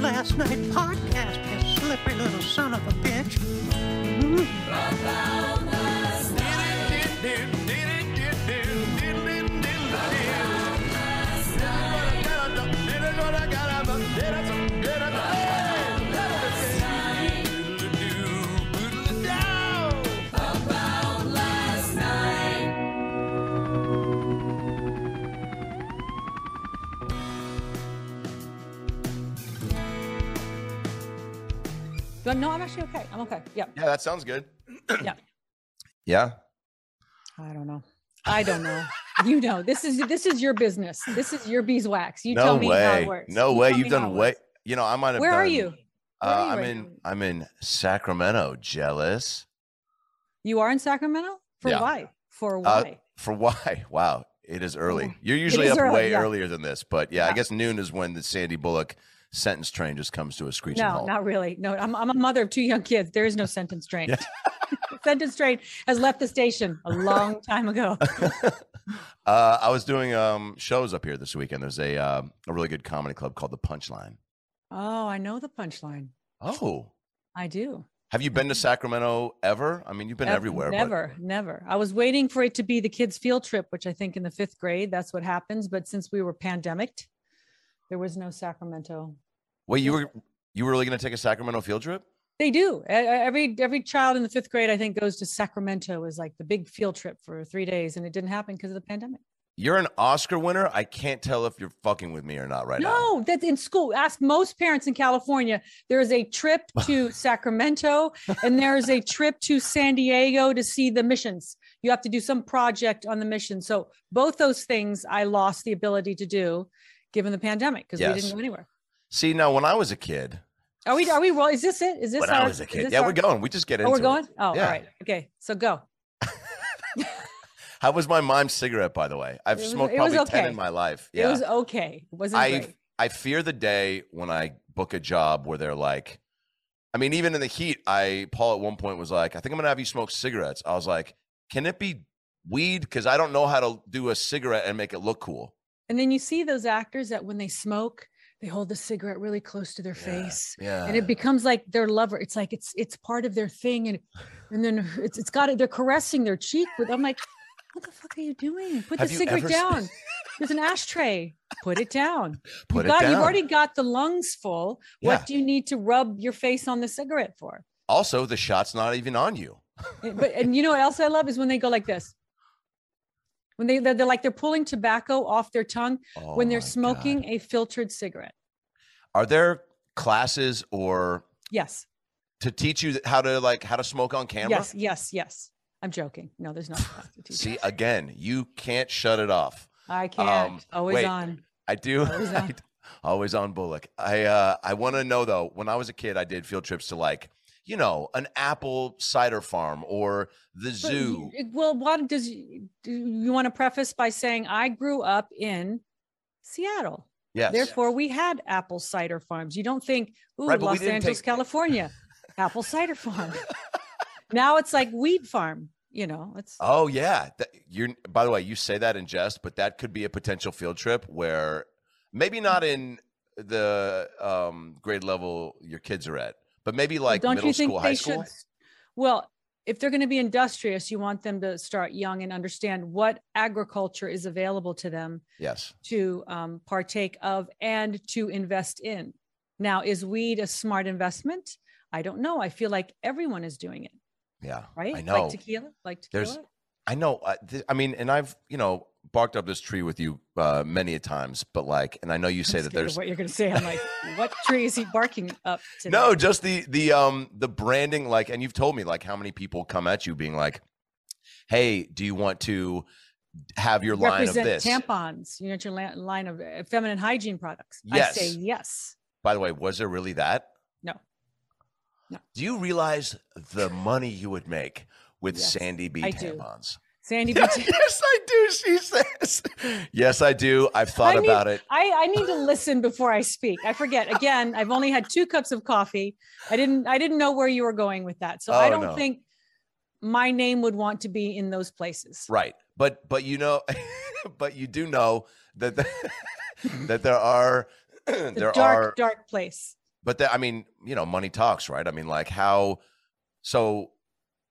Last night podcast, you slippery little son of a bitch. No, I'm actually okay. I'm okay. Yeah. Yeah, that sounds good. Yeah. Yeah. I don't know. You know, this is your business. This is your beeswax. You tell me how it works. No way. You've done way. You know, I might have. Where are you? I'm in Sacramento. Jealous. You are in Sacramento? For why? For why? For why? Wow. It is early. You're usually up way earlier than this, but yeah, I guess noon is when the Sandy Bullock sentence train just comes to a screeching halt. No, not really. No, I'm a mother of two young kids. There is no sentence train. Yeah. Sentence train has left the station a long time ago. I was doing shows up here this weekend. There's a really good comedy club called The Punchline. Oh, I know The Punchline. Oh, I do. Have you been to Sacramento ever? I mean, you've been everywhere. Never. I was waiting for it to be the kids' field trip, which I think in the fifth grade, that's what happens. But since we were pandemicked, there was no Sacramento. Wait, you were really going to take a Sacramento field trip? They do. Every child in the fifth grade, I think, goes to Sacramento as like the big field trip for 3 days, and it didn't happen because of the pandemic. You're an Oscar winner. I can't tell if you're fucking with me or not right now. No, that's in school. Ask most parents in California. There is a trip to Sacramento, and there is a trip to San Diego to see the missions. You have to do some project on the mission. So both those things I lost the ability to do, given the pandemic, because we didn't go anywhere. See, now when I was a kid, are we? Well, is this it? Is this? When I was a kid, we're going. We just get into it. Oh, we're going. Oh, yeah. All right. Okay, so go. How was my mom's cigarette, by the way? I've smoked probably 10 in my life. Yeah. It was okay. It wasn't great. I fear the day when I book a job where they're like, I mean, even in the heat, Paul at one point was like, I think I'm gonna have you smoke cigarettes. I was like, can it be weed? Because I don't know how to do a cigarette and make it look cool. And then you see those actors that when they smoke, they hold the cigarette really close to their face, and it becomes like their lover. It's like it's part of their thing, and then it's got it. They're caressing their cheek with. I'm like, what the fuck are you doing? Put the cigarette down. There's an ashtray. Put it down. You've already got the lungs full. Yeah. What do you need to rub your face on the cigarette for? Also, the shot's not even on you. And you know what else I love is when they go like this. When they're like they're pulling tobacco off their tongue when they're smoking a filtered cigarette. Are there classes or to teach you how to smoke on camera? Yes. I'm joking. No, there's not a class to teach. See, again, you can't shut it off. I can't. Always on. I do. Always on Bullock. I want to know though. When I was a kid, I did field trips to an apple cider farm or the zoo. Well, what do you want to preface by saying I grew up in Seattle. Yes. Therefore, we had apple cider farms. You don't think, Los Angeles, California, apple cider farm. Now it's like weed farm. You know, it's. Oh yeah. By the way, you say that in jest, but that could be a potential field trip where maybe not in the grade level your kids are at. But maybe middle school, high school? Well, if they're going to be industrious, you want them to start young and understand what agriculture is available to them to partake of and to invest in. Now, is weed a smart investment? I don't know. I feel like everyone is doing it. Yeah, right? I know. Like tequila? I know. And I've, barked up this tree with you many a times, but and I know you say that there's what you're going to say. I'm like, what tree is he barking up today? No, just the branding, and you've told me how many people come at you being like, hey, do you want to have your line of this. Tampons, you know, your line of feminine hygiene products. Yes. I say yes. By the way, was there really that? No. No. Do you realize the money you would make with Sandy B tampons? Sandy B. Yes, I do. She says, yes, I do. I've thought about it. I need to listen before I speak. I forget. Again, I've only had 2 cups of coffee. I didn't know where you were going with that. So I don't think my name would want to be in those places. Right. But you know, but you do know that, that there are, dark place. But I mean, you know, money talks, right? I mean, like so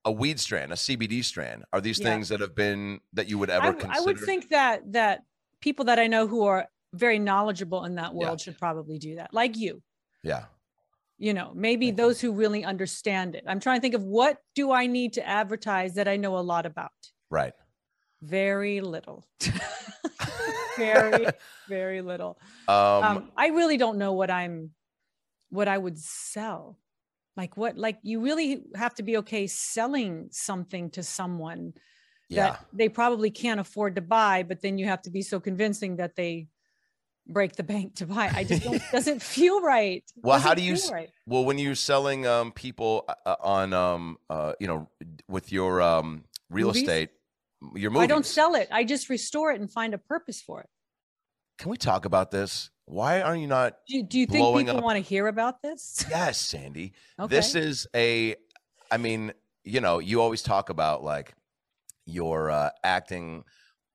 a weed strand, a CBD strand, are these things that have been, that you would ever consider? I would think that people that I know who are very knowledgeable in that world should probably do that. Like you. Yeah. You know, maybe those who really understand it. I'm trying to think of what do I need to advertise that I know a lot about? Right. Very little. Very, very little. I really don't know what I would sell. Like you really have to be okay selling something to someone that they probably can't afford to buy, but then you have to be so convincing that they break the bank to buy. I just don't, doesn't feel right. Well, how do you, well, when you're selling people on, you know, with your real estate, your movies. I don't sell it. I just restore it and find a purpose for it. Can we talk about this? Why are you not? Do you think people want to hear about this? Yes, Sandy. Okay. This is I mean, you know, you always talk about like your acting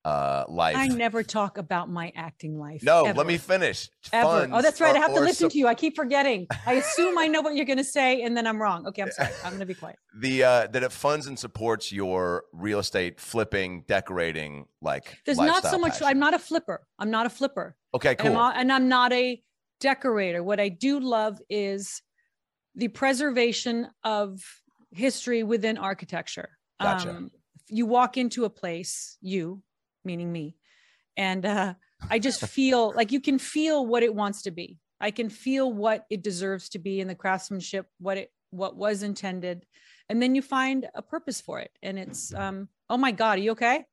life. I never talk about my acting life. No, ever. Let me finish. Ever. Oh, that's right. I have to listen to you. I keep forgetting. I assume I know what you're going to say and then I'm wrong. Okay, I'm sorry. I'm going to be quiet. That it funds and supports your real estate flipping, decorating, like there's not so much. Passion. I'm not a flipper. Okay, cool. And I'm not a decorator. What I do love is the preservation of history within architecture. Gotcha. You walk into a place, you, meaning me, and I just feel like you can feel what it wants to be. I can feel what it deserves to be in the craftsmanship, what was intended, and then you find a purpose for it. And it's oh my God, are you okay?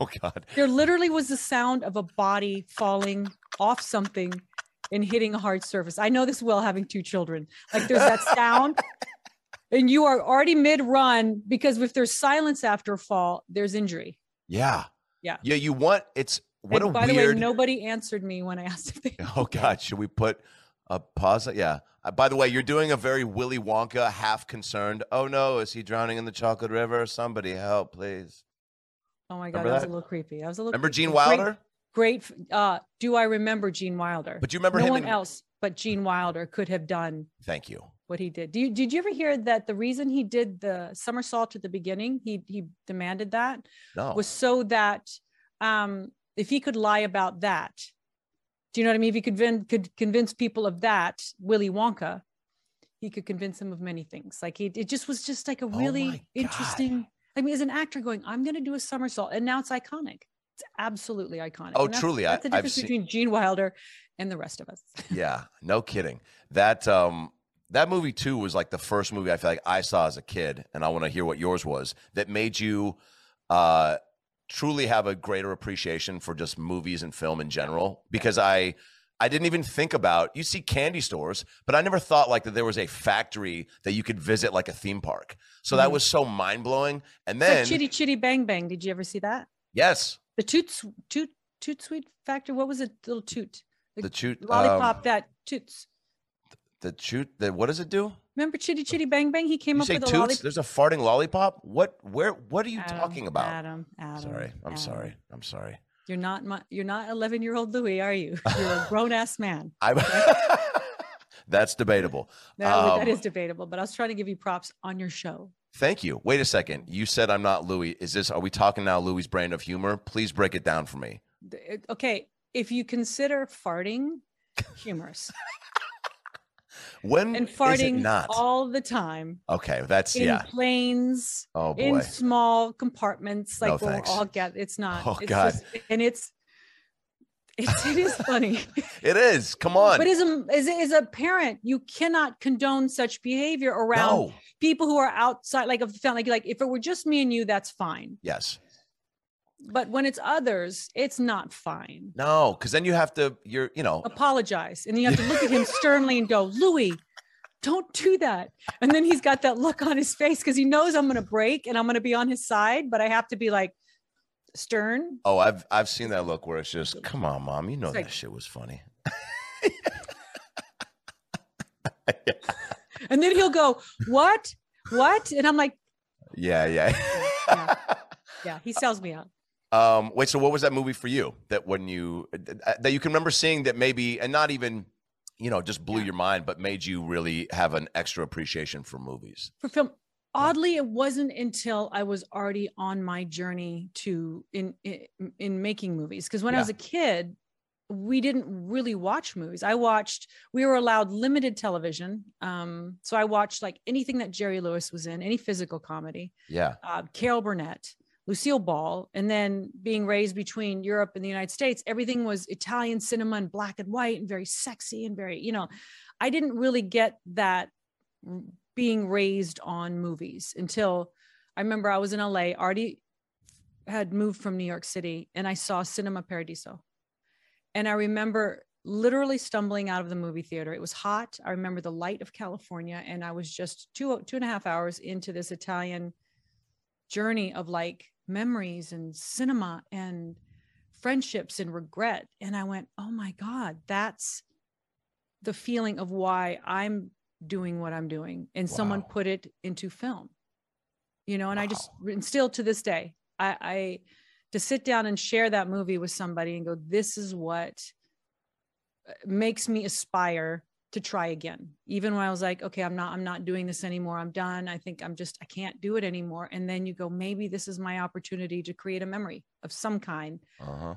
Oh God! There literally was the sound of a body falling off something and hitting a hard surface. I know this well, having 2 children. Like there's that sound, and you are already mid-run because if there's silence after a fall, there's injury. Yeah. Yeah. Yeah. You want it's what and a by weird. By the way, nobody answered me when I asked if they. Oh God! Should we put a pause? Yeah. By the way, you're doing a very Willy Wonka, half concerned. Oh no! Is he drowning in the chocolate river? Somebody help, please. Oh my God, that was a little creepy. I was a little. Remember creepy. Gene Wilder? Great. Do I remember Gene Wilder? But you remember no one else but Gene Wilder could have done. Thank you. What he did. Did you ever hear that the reason he did the somersault at the beginning, he demanded that was so that if he could lie about that, do you know what I mean? If he could convince people of that, Willy Wonka, he could convince them of many things. Like it just was just like a really interesting. I mean, as an actor going, I'm going to do a somersault. And now it's iconic. It's absolutely iconic. Oh, that's, truly. That's the difference between Gene Wilder and the rest of us. Yeah. No kidding. That movie too was like the first movie I feel like I saw as a kid. And I want to hear what yours was that made you truly have a greater appreciation for just movies and film in general. Because I didn't even think about, you see candy stores, but I never thought like that there was a factory that you could visit like a theme park. So that was so mind blowing. And then like Chitty Chitty Bang Bang. Did you ever see that? Yes. The toot sweet factory. What was it? Little toot. The toot lollipop that toots. The toot. What does it do? Remember Chitty Chitty Bang Bang? He came up with a lollipop. There's a farting lollipop. What are you talking about? Adam. Sorry. I'm sorry. You're not 11-year-old Louis, are you? You're a grown-ass man. That's debatable. No, that is debatable, but I was trying to give you props on your show. Thank you. Wait a second. You said I'm not Louis. Are we talking now Louis's brand of humor? Please break it down for me. Okay. If you consider farting humorous. When and farting is it not? All the time. Okay, that's in planes. Oh boy, in small compartments, like we're all gathered. It's not. Oh it's God, just, and it is funny. It is. Come on. But as a parent, you cannot condone such behavior around people who are outside, like if it were just me and you, that's fine. Yes. But when it's others, it's not fine. No, because then you have to, apologize. And you have to look at him sternly and go, Louis, don't do that. And then he's got that look on his face because he knows I'm going to break and I'm going to be on his side. But I have to be like stern. Oh, I've seen that look where it's just, come on, Mom, like, that shit was funny. Yeah. And then he'll go, what? And I'm like, yeah. Yeah, he sells me out. Wait, so what was that movie for you that when you, that you can remember seeing that maybe, and not even, just blew your mind, but made you really have an extra appreciation for movies? For film. Oddly, it wasn't until I was already on my journey to in making movies. Because when I was a kid, we didn't really watch movies. We were allowed limited television. So I watched like anything that Jerry Lewis was in, any physical comedy. Yeah. Carol Burnett, Lucille Ball. And then being raised between Europe and the United States, everything was Italian cinema and black and white and very sexy and very, I didn't really get that being raised on movies until I remember I was in LA, already had moved from New York City, and I saw Cinema Paradiso. And I remember literally stumbling out of the movie theater. It was hot. I remember the light of California. And I was just two and a half hours into this Italian journey of like memories and cinema and friendships and regret. And I went, oh my God, that's the feeling of why I'm doing what I'm doing. And someone put it into film, and I just, and still to this day, I to sit down and share that movie with somebody and go, this is what makes me aspire to try again. Even when I was like, okay, I'm not doing this anymore. I'm done. I think I can't do it anymore. And then you go, maybe this is my opportunity to create a memory of some kind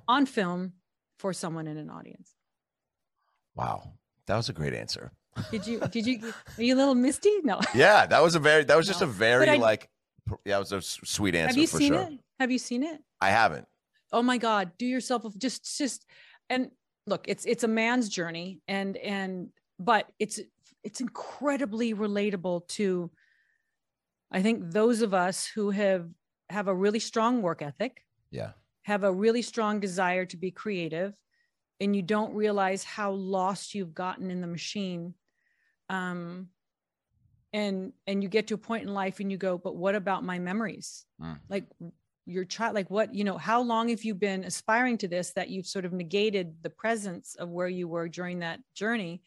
on film for someone in an audience. Wow. That was a great answer. Did you, are you a little misty? No. Yeah. That was a sweet answer. Have you seen it? Have you seen it? I haven't. Oh my God. Do yourself just, and look, it's a man's journey but it's incredibly relatable to, I think, those of us who have a really strong work ethic. Yeah. Have a really strong desire to be creative, and you don't realize how lost you've gotten in the machine. And you get to a point in life and you go, but what about my memories? Like, your child, like what, how long have you been aspiring to this that you've sort of negated the presence of where you were during that journey?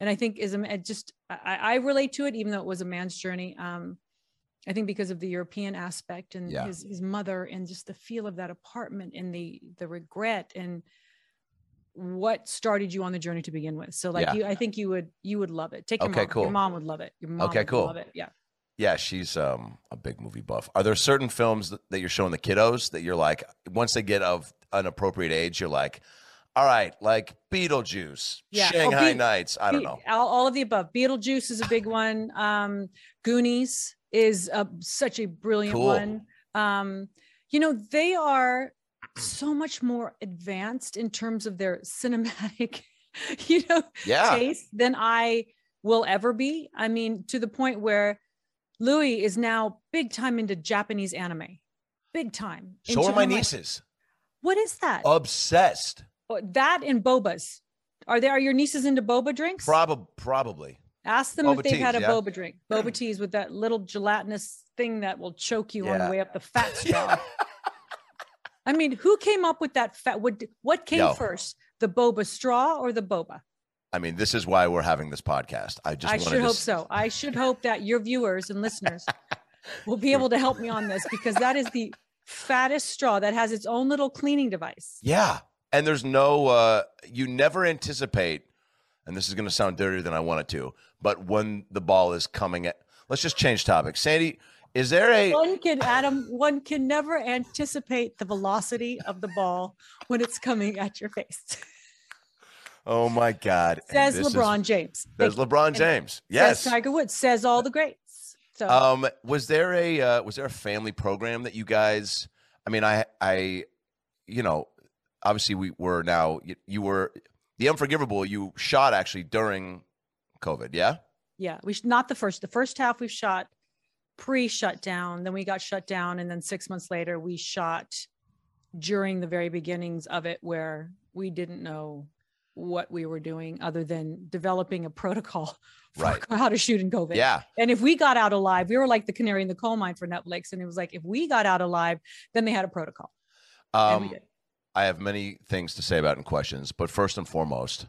And I think I relate to it, even though it was a man's journey. I think because of the European aspect and his mother and just the feel of that apartment and the regret and what started you on the journey to begin with. So like I think you would love it. Take your mom. Cool. Your mom would love it. Your mom would love it. Yeah. Yeah, she's a big movie buff. Are there certain films that you're showing the kiddos that you're like, once they get of an appropriate age, you're like, all right, like Beetlejuice, Shanghai Nights, I don't know. All of the above. Beetlejuice is a big one. Goonies is such a brilliant one. They are so much more advanced in terms of their cinematic, taste than I will ever be. I mean, to the point where Louis is now big time into Japanese anime, big time. So are my nieces. What is that? Obsessed. That and bobas. Are your nieces into boba drinks? Probably. Ask them if they've had a boba drink. Boba teas with that little gelatinous thing that will choke you on the way up the fat straw. I mean, who came up with that fat? What came first, the boba straw or the boba? I mean, this is why we're having this podcast. I hope so. I should hope that your viewers and listeners will be able to help me on this, because that is the fattest straw that has its own little cleaning device. Yeah. And there's no, you never anticipate, and this is going to sound dirtier than I want it to, but when the ball is coming at, let's just change topics. Sandy, is there a... one can never anticipate the velocity of the ball when it's coming at your face. Oh my God. Says LeBron James. Says LeBron James. Yes. Says Tiger Woods. Says all the greats. So was there a family program that you guys, I mean, obviously we were now, you were The Unforgivable, you shot actually during COVID. Yeah. Yeah. We not the first half we shot pre-shutdown, then we got shut down. And then 6 months later we shot during the very beginnings of it where we didn't know what we were doing other than developing a protocol for how to shoot in COVID. Yeah. And if we got out alive, we were like the canary in the coal mine for Netflix. And it was like, if we got out alive, then they had a protocol. And we did. I have many things to say about in questions, but first and foremost,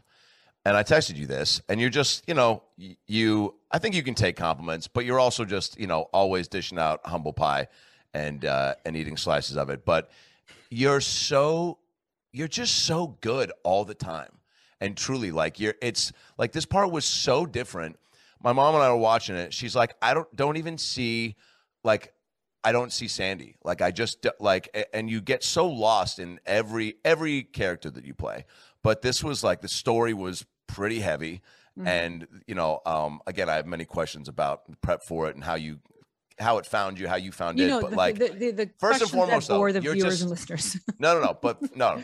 and I texted you this, and you're just, you know, you, I think you can take compliments, but you're also just, you know, always dishing out humble pie and eating slices of it. But you're just so good all the time. And truly, like, it's like this part was so different. My mom and I were watching it. She's like, I don't even see, like, I don't see Sandy. Like, I just, like, and you get so lost in every character that you play. But this was like, the story was pretty heavy. Mm-hmm. And, you know, again, I have many questions about prep for it and how it found you, how you found it. But like, first and foremost, though, the viewers and listeners. No. But no,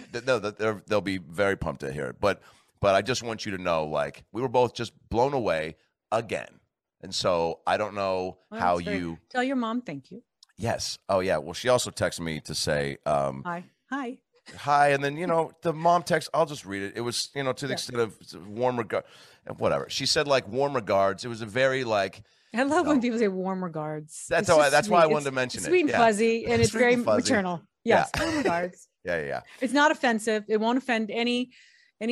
they'll be very pumped to hear it. But I just want you to know, like, we were both just blown away again. And so I don't know how you tell your mom. Thank you. Yes. Oh, yeah. Well, she also texted me to say, hi. And then, you know, the mom text, I'll just read it. It was, you know, to the extent of warm regard, whatever. She said, like, warm regards. It was a very, like, I love when people say warm regards. That's sweet. Why I wanted to mention it. Sweet and fuzzy, and it's very maternal. Yes. Yeah. Warm regards. Yeah. It's not offensive. It won't offend any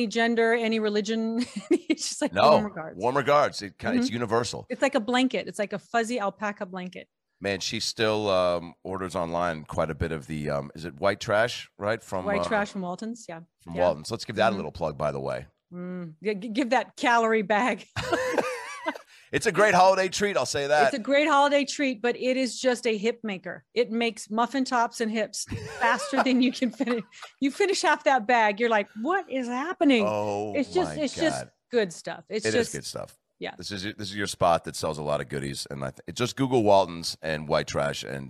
gender, any religion. It's just like warm regards. Warm regards. It's universal. It's like a blanket. It's like a fuzzy alpaca blanket. Man, she still orders online quite a bit of the, is it White Trash, right? From White Trash from Waltons, yeah. From Waltons. Let's give that a little plug, by the way. Yeah, give that calorie bag. It's a great holiday treat, I'll say that. It's a great holiday treat, but it is just a hip maker. It makes muffin tops and hips faster than you can finish. You finish half that bag, you're like, what is happening? Oh, it's just good stuff. It is good stuff. Yeah, this is your spot that sells a lot of goodies, and just Google Waltons and White Trash, and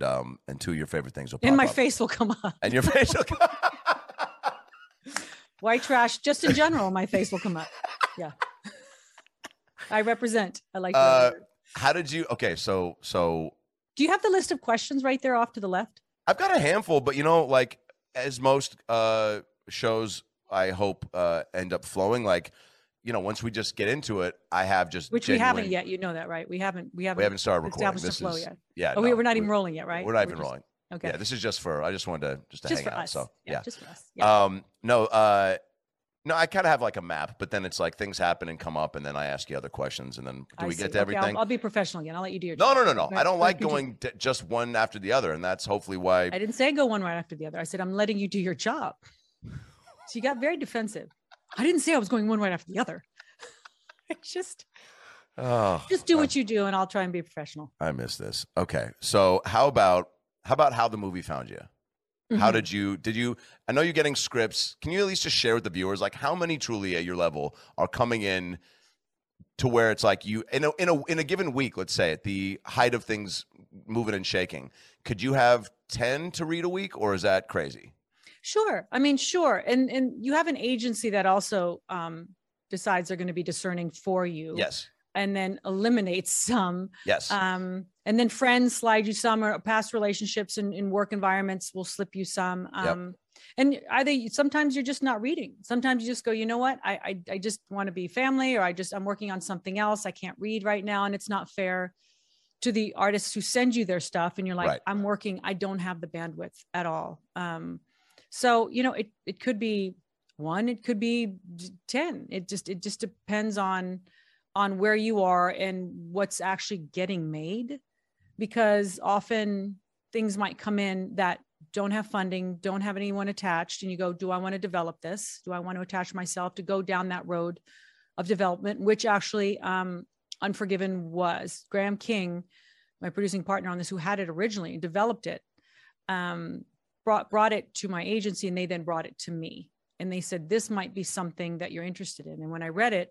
two of your favorite things will pop up. And my face will come up. And your face will come up. White Trash, just in general, my face will come up. Yeah, I represent. I like. How did you? Okay, so. Do you have the list of questions right there off to the left? I've got a handful, but you know, like as most shows, I hope end up flowing like. You know, once we just get into it, I have just which genuine, we haven't yet. You know that, right? We haven't started recording. This flow is yet. Yeah. Oh, we're not even rolling yet, right? We're not even rolling. Okay. Yeah, this is just for. I just wanted to just hang out. Us. So yeah, just for us. Yeah. No, I kind of have like a map, but then it's like things happen and come up, and then I ask you other questions, and then do we get to everything? I'll be professional again. I'll let you do your job. No. I don't like going just one after the other, and that's hopefully why I didn't say go one right after the other. I said I'm letting you do your job. So you got very defensive. I didn't say I was going one right after the other. Just do what you do, and I'll try and be professional. I miss this. Okay, so how about how the movie found you? Mm-hmm. How did you? I know you're getting scripts. Can you at least just share with the viewers, like how many truly at your level are coming in to where it's like you in a given week, let's say at the height of things moving and shaking, could you have 10 to read a week, or is that crazy? Sure. I mean, sure. And you have an agency that also decides they're going to be discerning for you. Yes. And then eliminates some. Yes. And then friends slide you some, or past relationships in work environments will slip you some. And sometimes you're just not reading. Sometimes you just go, you know what? I just want to be family, or I'm working on something else. I can't read right now. And it's not fair to the artists who send you their stuff. And you're like, right. I'm working. I don't have the bandwidth at all. So, you know, it could be one, it could be 10. It just depends on where you are and what's actually getting made, because often things might come in that don't have funding, don't have anyone attached. And you go, do I want to develop this? Do I want to attach myself to go down that road of development, which actually Unforgiven was. Graham King, my producing partner on this, who had it originally and developed it, brought it to my agency, and they then brought it to me, and they said, this might be something that you're interested in. And when I read it,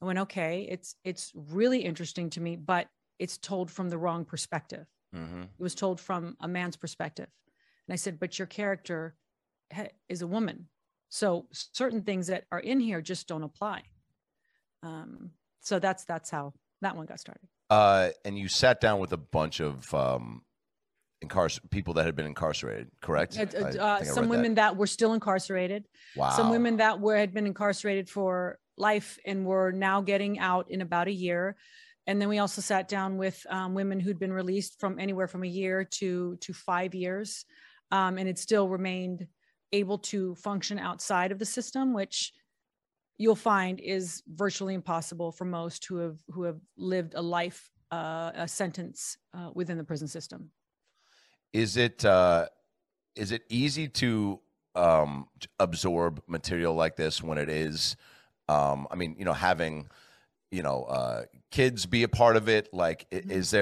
I went, okay, it's really interesting to me, but it's told from the wrong perspective. Mm-hmm. It was told from a man's perspective. And I said, but your character is a woman. So certain things that are in here just don't apply. So that's how that one got started. And you sat down with a bunch of, people that had been incarcerated, correct? Some women that were still incarcerated. Wow. Some women that had been incarcerated for life and were now getting out in about a year. And then we also sat down with women who'd been released from anywhere from a year to 5 years. And it still remained able to function outside of the system, which you'll find is virtually impossible for most who have lived a life, a sentence within the prison system. Is it easy to absorb material like this when it is, I mean, you know, having, you know, kids be a part of it? Like, mm-hmm. is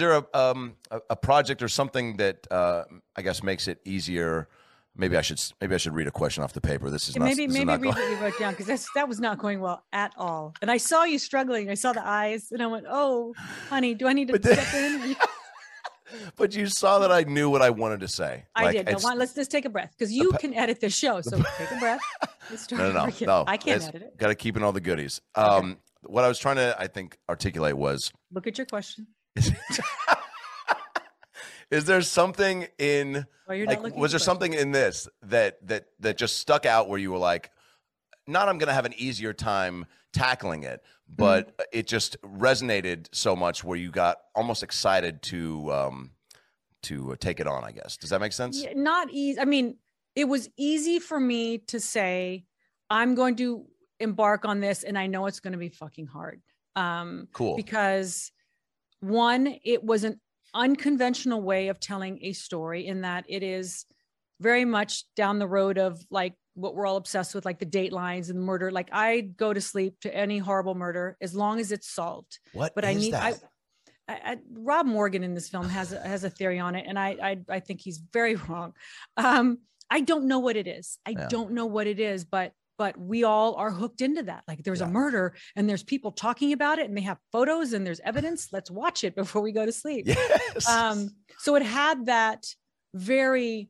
there a project or something that I guess makes it easier? Maybe I should read a question off the paper. Maybe read what you wrote down, because that was not going well at all. And I saw you struggling. I saw the eyes, and I went, "Oh, honey, do I need to step in?" But you saw that I knew what I wanted to say. I did. No, let's just take a breath, because you can edit this show. So take a breath. No. I can't edit it. Got to keep in all the goodies. Okay. What I was trying to, I think, articulate was. Look at your question. Is there something in? Was there something in this that just stuck out where you were like, not I'm going to have an easier time tackling it, but mm-hmm. it just resonated so much where you got almost excited to take it on, I guess. Does that make sense? Yeah, not easy. I mean, it was easy for me to say, I'm going to embark on this, and I know it's going to be fucking hard. Cool. Because one, it was an unconventional way of telling a story, in that it is very much down the road of like what we're all obsessed with, like the Datelines and murder. Like, I go to sleep to any horrible murder as long as it's solved. Rob Morgan in this film has a theory on it, and I think he's very wrong. I don't know what it is. But we all are hooked into that. Like, there's a murder and there's people talking about it and they have photos and there's evidence. Let's watch it before we go to sleep. Yes. So it had that very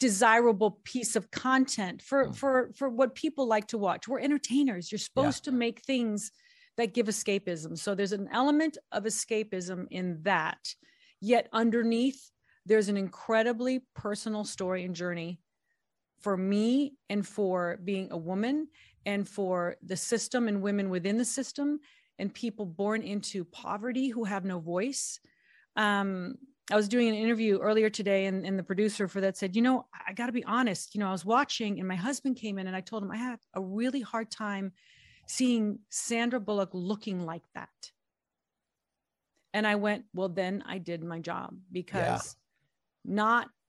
desirable piece of content for what people like to watch. We're entertainers. You're supposed to make things that give escapism. So there's an element of escapism in that. Yet underneath, there's an incredibly personal story and journey for me, and for being a woman, and for the system and women within the system and people born into poverty who have no voice. I was doing an interview earlier today, and the producer for that said, you know, I gotta be honest, you know, I was watching and my husband came in and I told him I had a really hard time seeing Sandra Bullock looking like that. And I went, well, then I did my job, because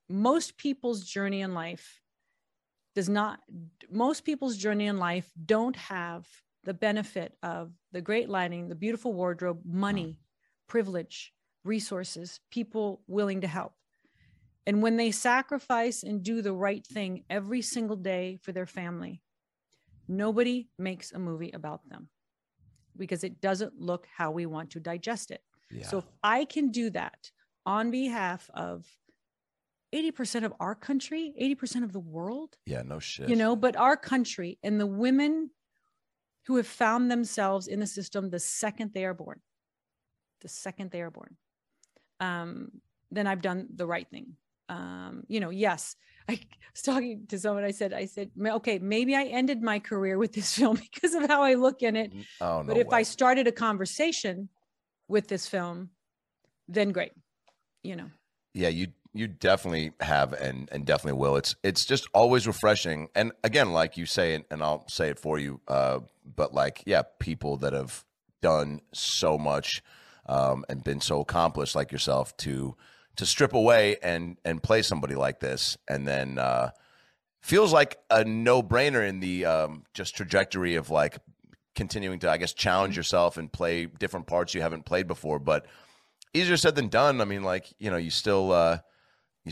most people's journey in life don't have the benefit of the great lighting, the beautiful wardrobe, money, privilege, resources, people willing to help. And when they sacrifice and do the right thing every single day for their family, nobody makes a movie about them, because it doesn't look how we want to digest it. Yeah. So if I can do that on behalf of 80% of our country, 80% of the world. Yeah, no shit. You know, but our country and the women who have found themselves in the system the second they are born, then I've done the right thing. You know, yes. I was talking to someone, I said, okay, maybe I ended my career with this film because of how I look in it. If I started a conversation with this film, then great, you know. Yeah, you definitely have and definitely will. It's just always refreshing. And again, like you say, and I'll say it for you, but like, yeah, people that have done so much and been so accomplished like yourself to strip away and play somebody like this. And then feels like a no-brainer in the just trajectory of like continuing to, I guess, challenge yourself and play different parts you haven't played before. But easier said than done. I mean, like, you know, you still have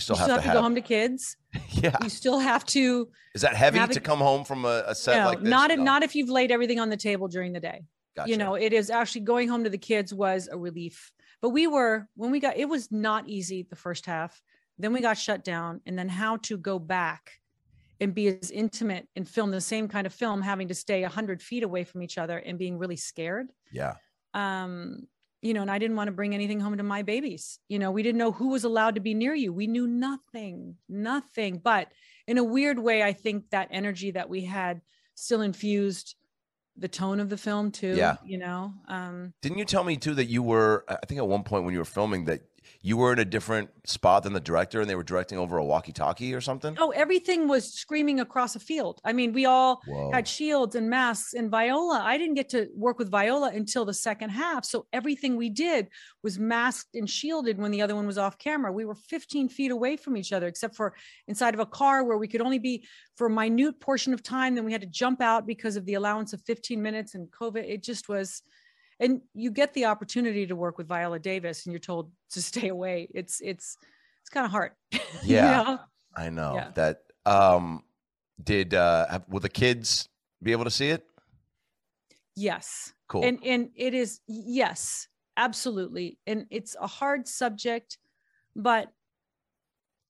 to go home to kids. Yeah. You still have to. Is that heavy to come home from a set like this? Not if you've laid everything on the table during the day. Gotcha. You know, it is actually going home to the kids was a relief. But it was not easy the first half. Then we got shut down. And then how to go back and be as intimate and film the same kind of film, having to stay 100 feet away from each other and being really scared. Yeah. you know, and I didn't want to bring anything home to my babies. You know, we didn't know who was allowed to be near you. We knew nothing. But in a weird way, I think that energy that we had still infused the tone of the film too. Yeah. You know, didn't you tell me too that you were, I think at one point when you were filming that you were in a different spot than the director and they were directing over a walkie-talkie or something? Oh, everything was screaming across a field. I mean, we all had shields and masks, and Viola, I didn't get to work with Viola until the second half. So everything we did was masked and shielded when the other one was off camera. We were 15 feet away from each other, except for inside of a car where we could only be for a minute portion of time. Then we had to jump out because of the allowance of 15 minutes and COVID. It just was... And you get the opportunity to work with Viola Davis and you're told to stay away. It's kind of hard. Yeah. You know? I know that. Will the kids be able to see it? Yes. Cool. And it is. Yes, absolutely. And it's a hard subject, but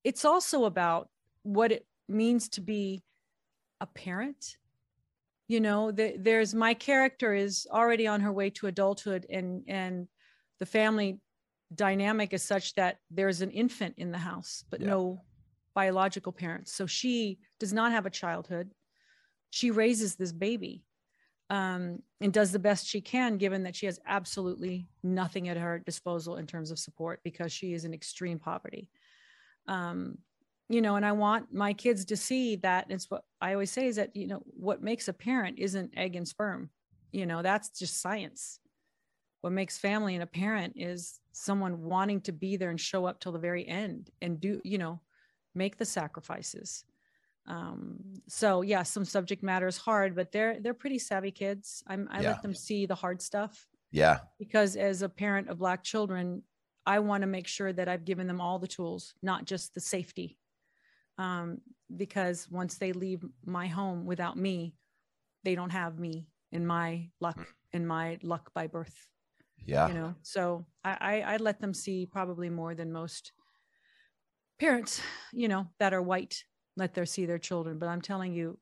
it's also about what it means to be a parent. You know, there's my character is already on her way to adulthood, and the family dynamic is such that there's an infant in the house, but no biological parents. So she does not have a childhood. She raises this baby and does the best she can, given that she has absolutely nothing at her disposal in terms of support because she is in extreme poverty. You know, and I want my kids to see that. It's what I always say is that, you know, what makes a parent isn't egg and sperm. You know, that's just science. What makes family and a parent is someone wanting to be there and show up till the very end and do, you know, make the sacrifices. So yeah, some subject matter is hard, but they're pretty savvy kids. I let them see the hard stuff. Yeah. Because as a parent of Black children, I want to make sure that I've given them all the tools, not just the safety. Because once they leave my home without me, they don't have me in my luck by birth. Yeah. You know, so I let them see probably more than most parents, you know, that are white, let them see their children. But I'm telling you,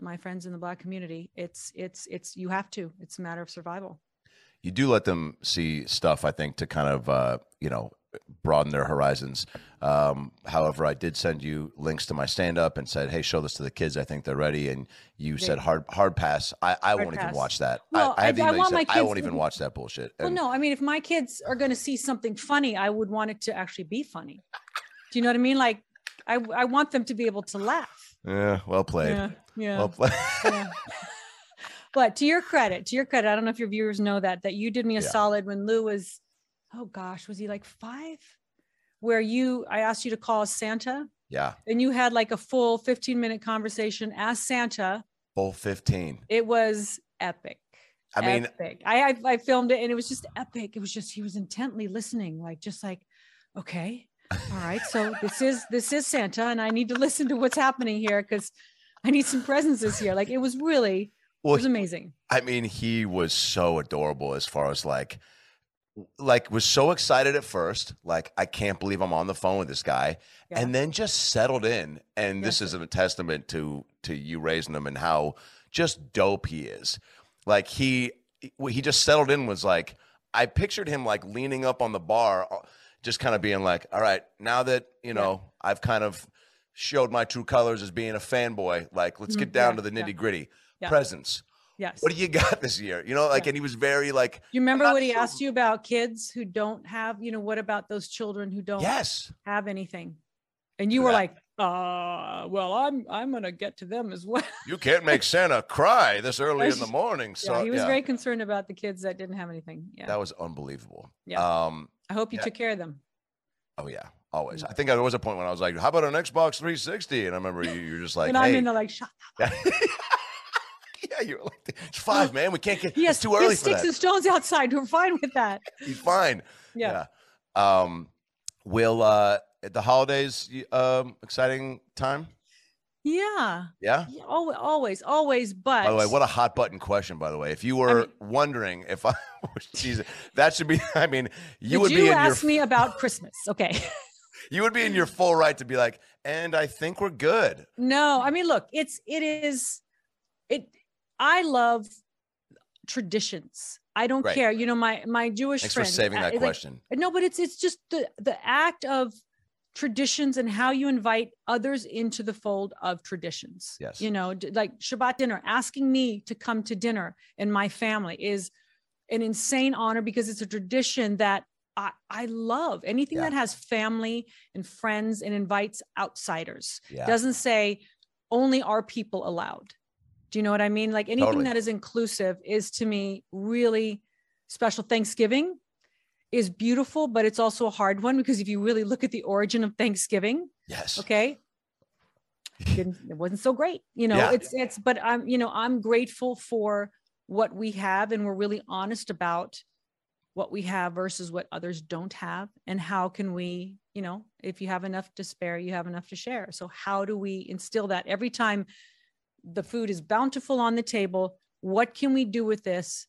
my friends in the Black community, you have to, it's a matter of survival. You do let them see stuff, I think, to kind of, you know, broaden their horizons. However, I did send you links to my stand-up and said, hey, show this to the kids. I think they're ready. And you said hard pass. I won't even watch that. Well, I won't even watch that bullshit. Well, no, I mean, if my kids are going to see something funny, I would want it to actually be funny. Do you know what I mean? Like, I want them to be able to laugh. Yeah, well played. Yeah. Well played. Yeah. But to your credit, I don't know if your viewers know that you did me a solid when Lou was... Oh gosh, was he like 5? Where I asked you to call us Santa. Yeah. And you had like a full 15-minute conversation as Santa. Full 15. It was epic. I mean, I filmed it and it was just epic. It was just, he was intently listening, like, just like, okay, all right. So this is Santa and I need to listen to what's happening here because I need some presents this year. Like, it was really, it was amazing. I mean, he was so adorable as far as like was so excited at first, like, I can't believe I'm on the phone with this guy, and then just settled in. And this is a testament to you raising him and how just dope he is. Like, he just settled in, was like, I pictured him like leaning up on the bar, just kind of being like, all right, now that, you know, I've kind of showed my true colors as being a fanboy, like, let's get down to the nitty gritty. Yeah. Presents. Yes. What do you got this year? You know, like, and he was very like, you remember what he asked you about kids who don't have, you know, what about those children who don't have anything? And you were like, well, I'm going to get to them as well. You can't make Santa cry this early in the morning. So he was very concerned about the kids that didn't have anything. Yeah. That was unbelievable. Yeah. I hope you took care of them. Oh yeah. Always. I think there was a point when I was like, how about an Xbox 360? And I remember you're just like, and I'm in there like, shut up. Yeah, you're like, it's 5, man. We can't get. Yes, it's too early for that. Sticks and stones outside. We're fine with that. He's fine. Yeah. Will at the holidays, exciting time. Yeah. Yeah. Always. But by the way, what a hot button question. By the way, if you were wondering if I, geez, that should be. I mean, you would be. You asked me about Christmas. Okay. You would be in your full right to be like, and I think we're good. No, I mean, look, I love traditions. I don't care. You know, my Jewish friend. Thanks for saving that question. Like, no, but it's just the act of traditions and how you invite others into the fold of traditions. Yes. You know, like Shabbat dinner, asking me to come to dinner in my family is an insane honor because it's a tradition that I love. Anything that has family and friends and invites outsiders. Doesn't say only our people allowed. Do you know what I mean? Like anything that is inclusive is to me really special. Thanksgiving is beautiful, but it's also a hard one because if you really look at the origin of Thanksgiving, okay, it wasn't so great. You know, it's, but I'm grateful for what we have, and we're really honest about what we have versus what others don't have. And how can we, you know, if you have enough to spare, you have enough to share. So how do we instill that every time the food is bountiful on the table? What can we do with this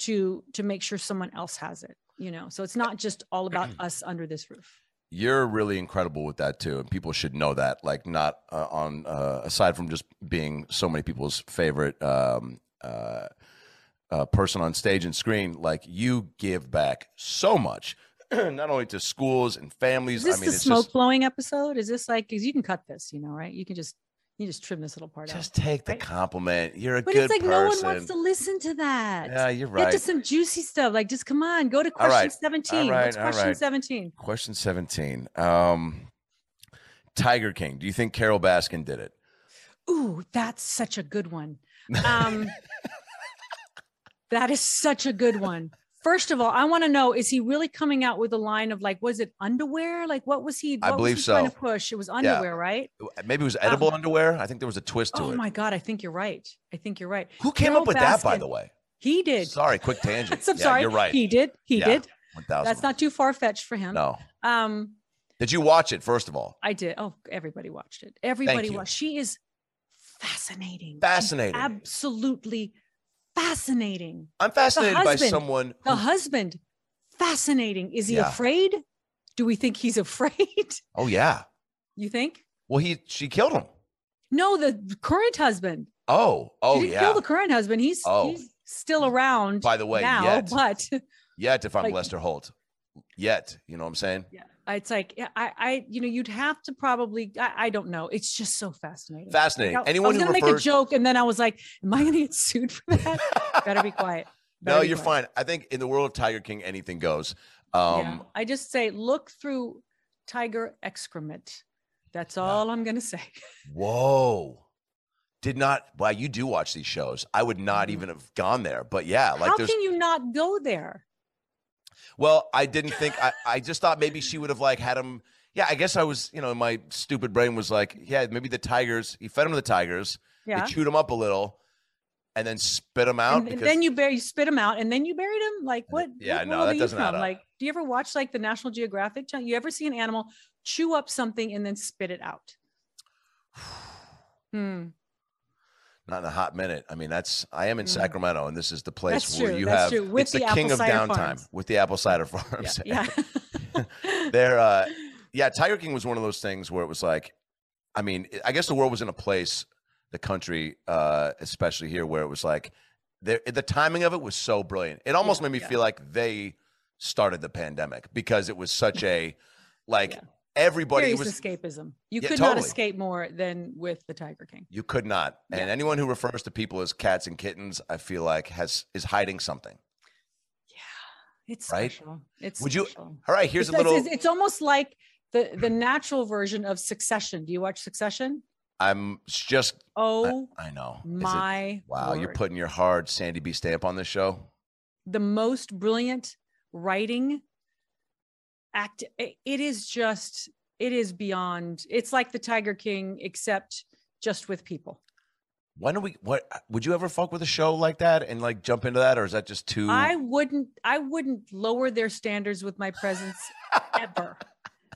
to make sure someone else has it? You know, so it's not just all about us under this roof. You're really incredible with that too. And people should know that, like not on, aside from just being so many people's favorite, person on stage and screen, like you give back so much, not only to schools and families. Is this the smoke blowing episode? Is this like, cause you can cut this, you know, right? You can just, you just trim this little part out. Just take the compliment. You're a good person. But it's like no one wants to listen to that. Yeah, you're right. Get to some juicy stuff. Like, just come on, go to question 17. What's question 17? Question 17. Tiger King. Do you think Carol Baskin did it? Ooh, that's such a good one. That is such a good one. First of all, I want to know, is he really coming out with a line of like, was it underwear? Like, what was he, what I believe was he trying to push? It was underwear, right? Maybe it was edible underwear. I think there was a twist to it. Oh my God. I think you're right. I think you're right. Who came up with that, by the way? He did. Sorry, quick tangent. I'm sorry. You're right. He did. He did. 1,000. That's not too far-fetched for him. No. Did you watch it, first of all? I did. Oh, everybody watched it. Everybody watched. She is fascinating. Fascinating. She's absolutely fascinating. I'm fascinated by someone. The husband, fascinating. Is he afraid? Do we think he's afraid? Oh yeah. You think? Well, she killed him. No, the current husband. Oh she didn't kill the current husband. He's still around. By the way, now, but if I'm like, Lester Holt, you know what I'm saying? Yeah. It's like, I, you know, you'd have to probably, I don't know. It's just so fascinating. Fascinating. Like, anyone who refers- make a joke. And then I was like, am I going to get sued for that? Better be quiet. No, you're fine. I think in the world of Tiger King, anything goes. I just say, look through tiger excrement. That's all I'm going to say. Whoa. You do watch these shows. I would not even have gone there, but like how can you not go there? Well, I didn't think, I just thought maybe she would have like had him. Yeah, I guess I was, you know, my stupid brain was like, maybe the tigers, he fed him to the tigers. Yeah. They chewed him up a little and then spit him out. And then you spit him out and then you buried him. Like what? Yeah, what that doesn't add up. Like, do you ever watch like the National Geographic? You ever see an animal chew up something and then spit it out? Not in a hot minute. I mean, I am in Sacramento, and this is the place where you have it's the king of downtime with the apple cider farms. Yeah. Tiger King was one of those things where it was like, I mean, I guess the world was in a place, the country, especially here, where it was like, the timing of it was so brilliant. It almost made me feel like they started the pandemic because it was such a like. Yeah. Everybody was escapism. You could not escape more than with the Tiger King. You could not. Yeah. And anyone who refers to people as cats and kittens, I feel like is hiding something. Yeah. It's special. It's special. All right, here's a little. It's almost like the natural version of Succession. Do you watch Succession? I'm just. Oh, I know. Wow. Lord. You're putting your hard Sandy B stamp on this show. The most brilliant writing. It is beyond. It's like the Tiger King, except just with people. Would you ever fuck with a show like that and like jump into that, or is that just too? I wouldn't lower their standards with my presence ever.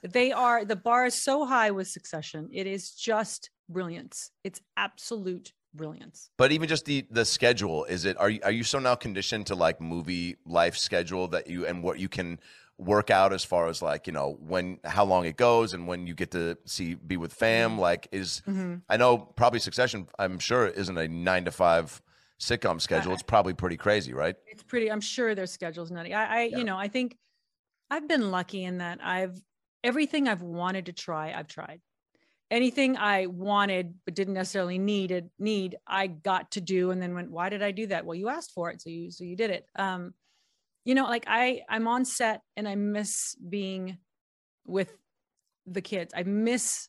The bar is so high with Succession. It is just brilliance. It's absolute brilliance. But even just the schedule, are you so now conditioned to like movie life schedule that you and what you can work out as far as like, you know, how long it goes and when you get to be with fam, like I know probably Succession, I'm sure, isn't a 9-to-5 sitcom schedule, it's probably pretty crazy, right? It's pretty, I'm sure their schedule's nutty. You know, I think I've been lucky in that everything I've wanted to try, I've tried. Anything I wanted, but didn't necessarily need, I got to do. And then went, why did I do that? Well, you asked for it. So you did it. You know, like I'm on set and I miss being with the kids. I miss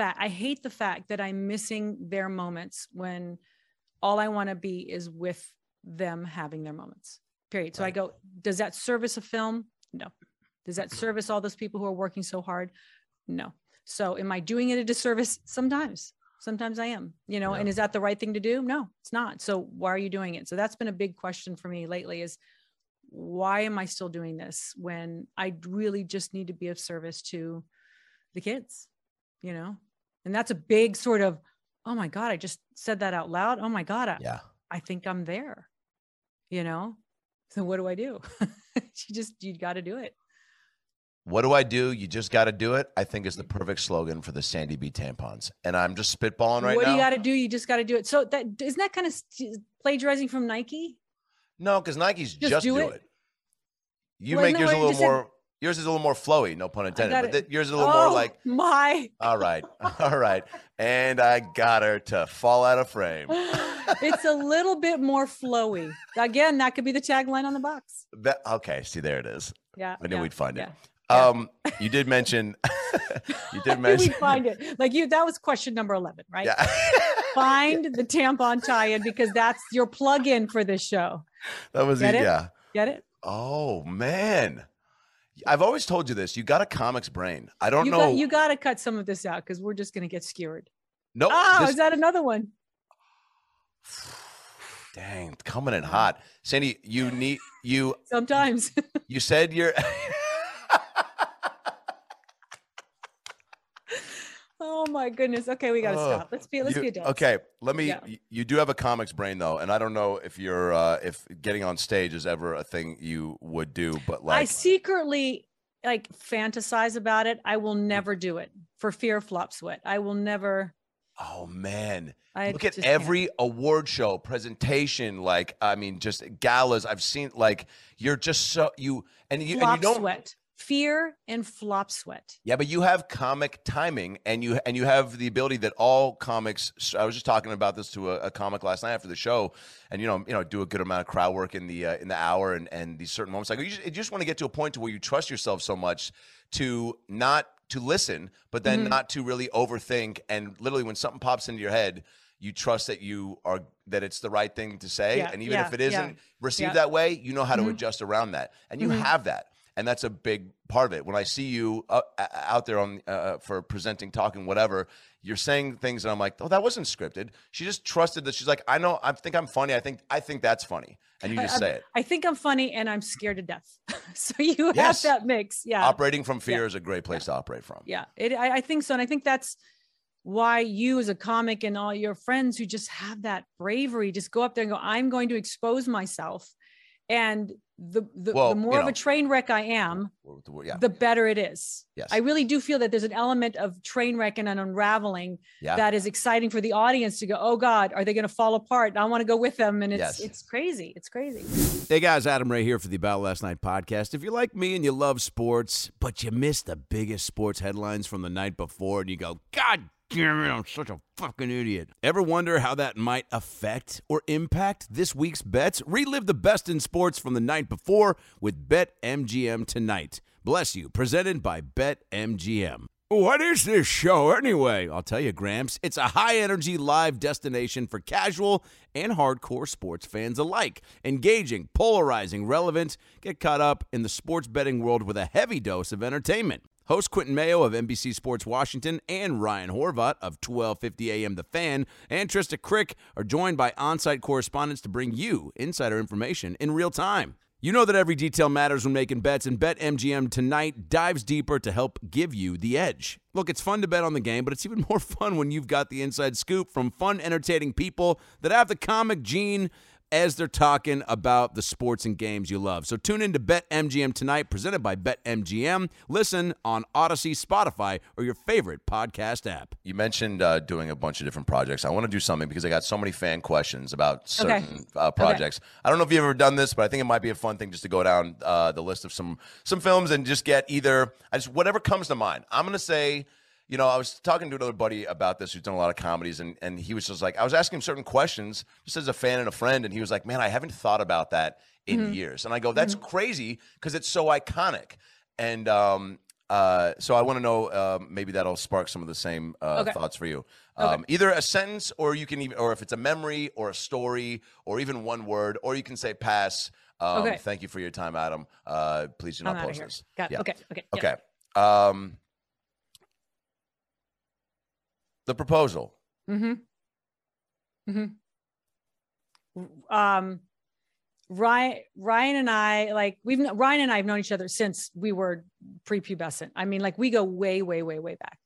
I hate the fact that I'm missing their moments when all I want to be is with them having their moments, period. So I go, does that service a film? No. Does that service all those people who are working so hard? No. So am I doing it a disservice? Sometimes I am, you know, and is that the right thing to do? No, it's not. So why are you doing it? So that's been a big question for me lately is, why am I still doing this when I really just need to be of service to the kids, you know? And that's a big sort of, oh my God, I just said that out loud. Oh my God. I think I'm there, you know? So what do I do? You got to do it. What do I do? You just got to do it. I think is the perfect slogan for the Sandy B tampons. And I'm just spitballing right now. What do you got to do? You just got to do it. So that isn't that kind of plagiarizing from Nike? No, because Nike's just do it. Yours a little more. Yours is a little more flowy. No pun intended. But yours is a little more like my. All right. And I got her to fall out of frame. It's a little bit more flowy. Again, that could be the tagline on the box. Okay. See, there it is. Yeah. I knew we'd find it. Yeah. You did mention, we find it like that was question number 11, right? Yeah. Find the tampon tie-in because that's your plug-in for this show. That was it. Yeah. Get it? Oh man. I've always told you this. You got a comic's brain. I don't know. You got to cut some of this out because we're just going to get skewered. No. Nope, is that another one? Dang. Coming in hot. Sandy, you need you. Sometimes you said you're. Oh my goodness. Okay, we got to stop. Let's be adults. Okay, you do have a comic's brain though, and I don't know if you're if getting on stage is ever a thing you would do, but like I secretly like fantasize about it. I will never do it for fear of flop sweat. I will never. Oh man. Look at every award show presentation, like I mean just galas I've seen, like you're just so you don't sweat. Fear and flop sweat. Yeah, but you have comic timing and you have the ability that all comics, I was just talking about this to a comic last night after the show, and you know do a good amount of crowd work in the hour and these certain moments. Like you just want to get to a point to where you trust yourself so much to not to listen, but then not to really overthink, and literally when something pops into your head, you trust that that it's the right thing to say, and even if it isn't received that way, you know how to adjust around that. And you have that. And that's a big part of it. When I see you out there on for presenting, talking, whatever, you're saying things and I'm like, oh, that wasn't scripted. She just trusted that. She's like, I know, I think I'm funny. I think that's funny. And you just say it. I think I'm funny and I'm scared to death. So you have that mix. Yeah. Operating from fear is a great place to operate from. Yeah, I think so. And I think that's why you as a comic and all your friends who just have that bravery, just go up there and go, I'm going to expose myself. And the more of a train wreck I am, the better it is. Yes. I really do feel that there's an element of train wreck and an unraveling that is exciting for the audience to go, oh God, are they going to fall apart? And I want to go with them. And it's crazy. It's crazy. Hey guys, Adam Ray here for the About Last Night podcast. If you're like me and you love sports, but you miss the biggest sports headlines from the night before and you go, God damn it, I'm such a fucking idiot. Ever wonder how that might affect or impact this week's bets? Relive the best in sports from the night before with BetMGM Tonight. Bless you. Presented by BetMGM. What is this show anyway? I'll tell you, Gramps. It's a high-energy live destination for casual and hardcore sports fans alike. Engaging, polarizing, relevant. Get caught up in the sports betting world with a heavy dose of entertainment. Host Quentin Mayo of NBC Sports Washington and Ryan Horvath of 1250 AM The Fan and Trista Crick are joined by on-site correspondents to bring you insider information in real time. You know that every detail matters when making bets, and BetMGM Tonight dives deeper to help give you the edge. Look, it's fun to bet on the game, but it's even more fun when you've got the inside scoop from fun, entertaining people that have the comic gene, as they're talking about the sports and games you love. So tune in to BetMGM tonight, presented by BetMGM. Listen on Odyssey, Spotify, or your favorite podcast app. You mentioned doing a bunch of different projects. I want to do something because I got so many fan questions about certain projects. Okay. I don't know if you've ever done this, but I think it might be a fun thing just to go down the list of some films and just get either whatever comes to mind. I'm going to say... You know, I was talking to another buddy about this who's done a lot of comedies, and he was just like, I was asking him certain questions just as a fan and a friend, and he was like, man, I haven't thought about that in years. And I go, that's crazy because it's so iconic. And so I want to know, maybe that'll spark some of the same thoughts for you. Either a sentence, or you can even, or if it's a memory or a story or even one word, or you can say pass. Thank you for your time, Adam. Please do not post this. Yeah. Okay. The Proposal. Ryan and I, like, Ryan and I have known each other since we were prepubescent. I mean, like, we go way, way, way, way back.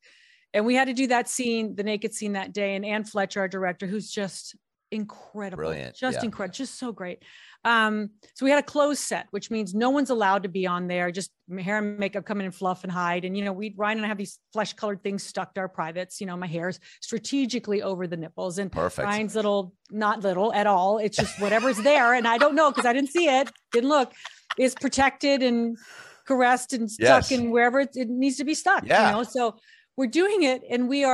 And we had to do that scene, the naked scene that day. And Ann Fletcher, our director, who's just incredible. Brilliant. Incredible. Just so great. So we had a closed set, which means no one's allowed to be on there. Just hair and makeup, come in and fluff and hide. And, you know, Ryan and I have these flesh colored things stuck to our privates. You know, my hair's strategically over the nipples, and perfect. Ryan's little, not little at all. It's just whatever's there. And I don't know, cause I didn't see it. Didn't look. Is protected and caressed and stuck and wherever it needs to be stuck, you know? So we're doing it, and we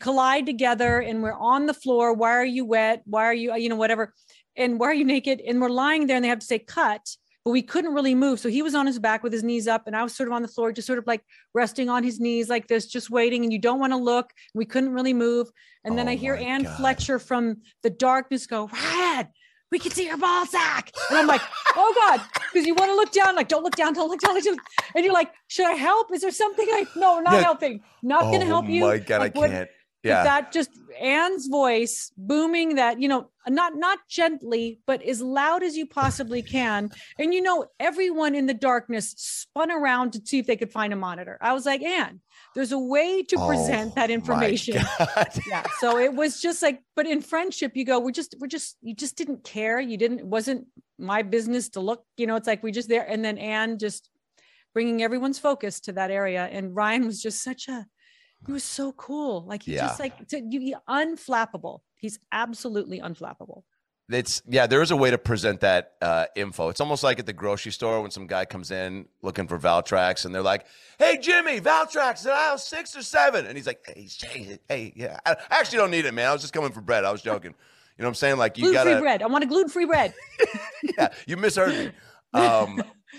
collide together, and we're on the floor. Why are you wet? Why are you, you know, whatever. And why are you naked? And we're lying there, and they have to say cut, but we couldn't really move. So he was on his back with his knees up, and I was sort of on the floor, just sort of like resting on his knees like this, just waiting. And you don't want to look. We couldn't really move. And then I hear Ann Fletcher from the darkness go, Ryan, we can see your ball sack. And I'm like, oh God, because you want to look down, like, don't look down, don't look down, don't look down. And you're like, should I help? Is there something? Like, no, not helping. Not going to help you. Oh my God, like, I can't. Yeah. That just Anne's voice booming that, you know, not gently, but as loud as you possibly can. And, you know, everyone in the darkness spun around to see if they could find a monitor. I was like, Anne, there's a way to present that information. Yeah. So it was just like, but in friendship, you go, you just didn't care. It wasn't my business to look, you know, it's like, we just there. And then Anne just bringing everyone's focus to that area. And Ryan was just he was so cool. Like, he's just like, he's unflappable. He's absolutely unflappable. There is a way to present that info. It's almost like at the grocery store when some guy comes in looking for Valtrax, and they're like, hey, Jimmy, Valtrax in aisle 6 or 7. And he's like, hey, yeah, I actually don't need it, man. I was just coming for bread. I was joking. You know what I'm saying? Like, gluten-free bread. I want a gluten-free bread. Yeah, you misheard me.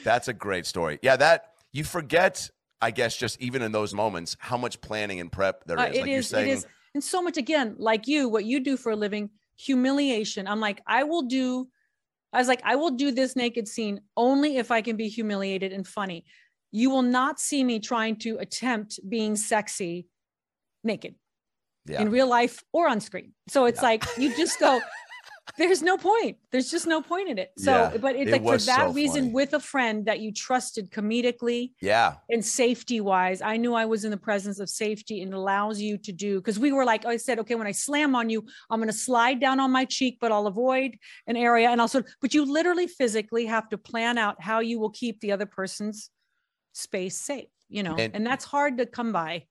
That's a great story. Yeah, that you forget, I guess, just even in those moments, how much planning and prep there is. Like, you're saying, it is. And so much, again, like what you do for a living, humiliation. I'm like, I will do this naked scene only if I can be humiliated and funny. You will not see me trying to attempt being sexy naked in real life or on screen. So it's like, you just go, there's no point. There's just no point in it. So, but it's like, for that reason, funny. With a friend that you trusted comedically and safety wise, I knew I was in the presence of safety, and allows you to do, because we were like, I said, okay, when I slam on you, I'm going to slide down on my cheek, but I'll avoid an area. And also, but you literally physically have to plan out how you will keep the other person's space safe, you know, and that's hard to come by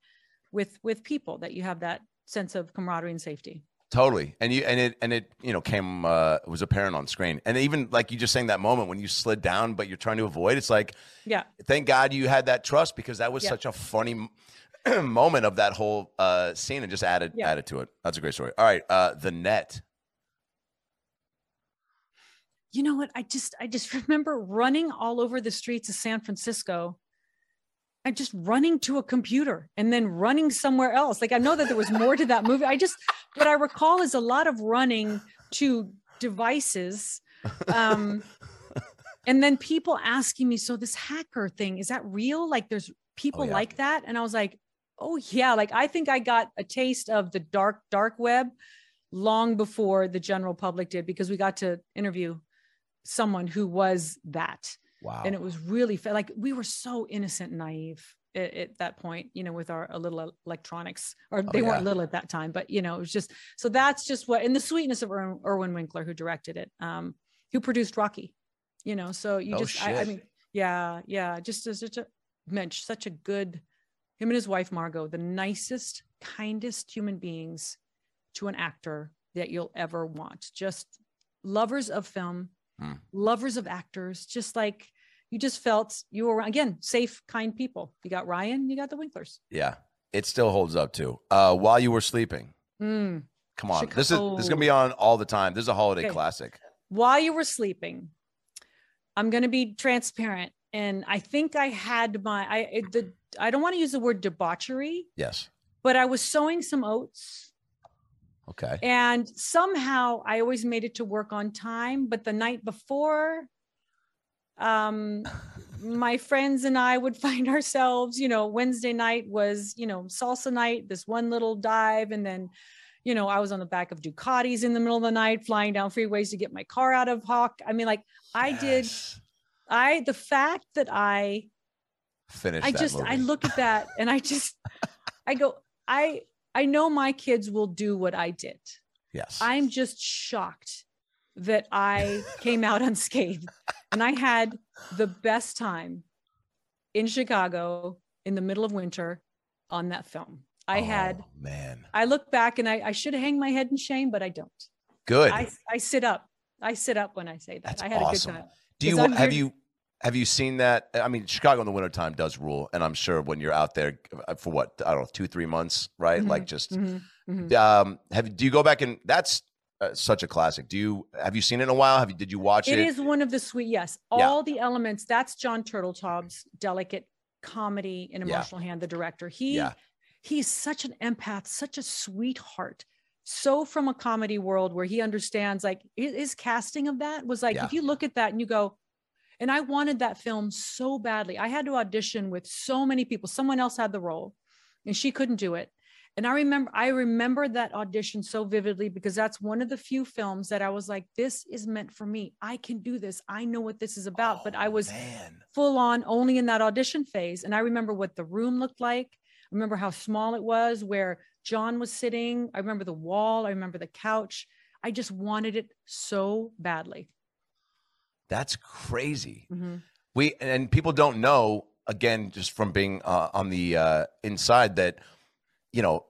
with people that you have that sense of camaraderie and safety. Totally. And it, you know, came, was apparent on screen. And even like you just saying, that moment when you slid down, but you're trying to avoid, it's like, thank God you had that trust, because that was such a funny moment of that whole, scene, and just added to it. That's a great story. All right. The Net. You know what? I just remember running all over the streets of San Francisco. I'm just running to a computer and then running somewhere else. Like, I know that there was more to that movie. What I recall is a lot of running to devices. And then people asking me, so this hacker thing, is that real? Like, there's people like that. And I was like, oh yeah. Like, I think I got a taste of the dark web long before the general public did, because we got to interview someone who was that. Wow. And it was really like, we were so innocent and naive. at that point, you know, with our little electronics, or they weren't little at that time, but, you know, it was just, so that's just what, and the sweetness of Irwin Winkler, who directed it, who produced Rocky, you know, so you I mean, just as such a good, him and his wife, Margot, the nicest, kindest human beings to an actor that you'll ever want. Just lovers of film, lovers of actors, just like, you just felt you were, again, safe, kind people. You got Ryan, you got the Winklers. Yeah. It still holds up too. While You Were Sleeping. Come on. Chicago. This is going to be on all the time. This is a holiday classic. While You Were Sleeping. I'm going to be transparent. And I think I had I don't want to use the word debauchery. Yes. But I was sowing some oats. Okay. And somehow I always made it to work on time. But the night before, my friends and I would find ourselves, you know, Wednesday night was, you know, salsa night, this one little dive. And then, you know, I was on the back of Ducatis in the middle of the night, flying down freeways to get my car out of Hawk. I mean, like the fact that I finished, I look at that and I just, I go, I know my kids will do what I did. Yes. I'm just shocked that I came out unscathed. And I had the best time in Chicago in the middle of winter on that film. I look back and I should hang my head in shame, but I don't. Good. I sit up. I sit up when I say that. That's I had awesome. A good time. Have you seen that? I mean, Chicago in the wintertime does rule. And I'm sure when you're out there for what, I don't know, 2-3 months, right? Mm-hmm. Like just, mm-hmm. Do you go back and that's, such a classic. Have you seen it in a while? Did you watch it? It is one of the sweet, yes. All the elements. That's John Turteltaub's delicate comedy and emotional hand, the director. He's such an empath, such a sweetheart. So from a comedy world where he understands, like his casting of that was like, if you look at that and you go, and I wanted that film so badly. I had to audition with so many people. Someone else had the role and she couldn't do it. And I remember that audition so vividly because that's one of the few films that I was like, this is meant for me. I can do this. I know what this is about, but I was full on only in that audition phase. And I remember what the room looked like. I remember how small it was, where John was sitting. I remember the wall. I remember the couch. I just wanted it so badly. That's crazy. Mm-hmm. And people don't know, again, just from being on the inside, that you know,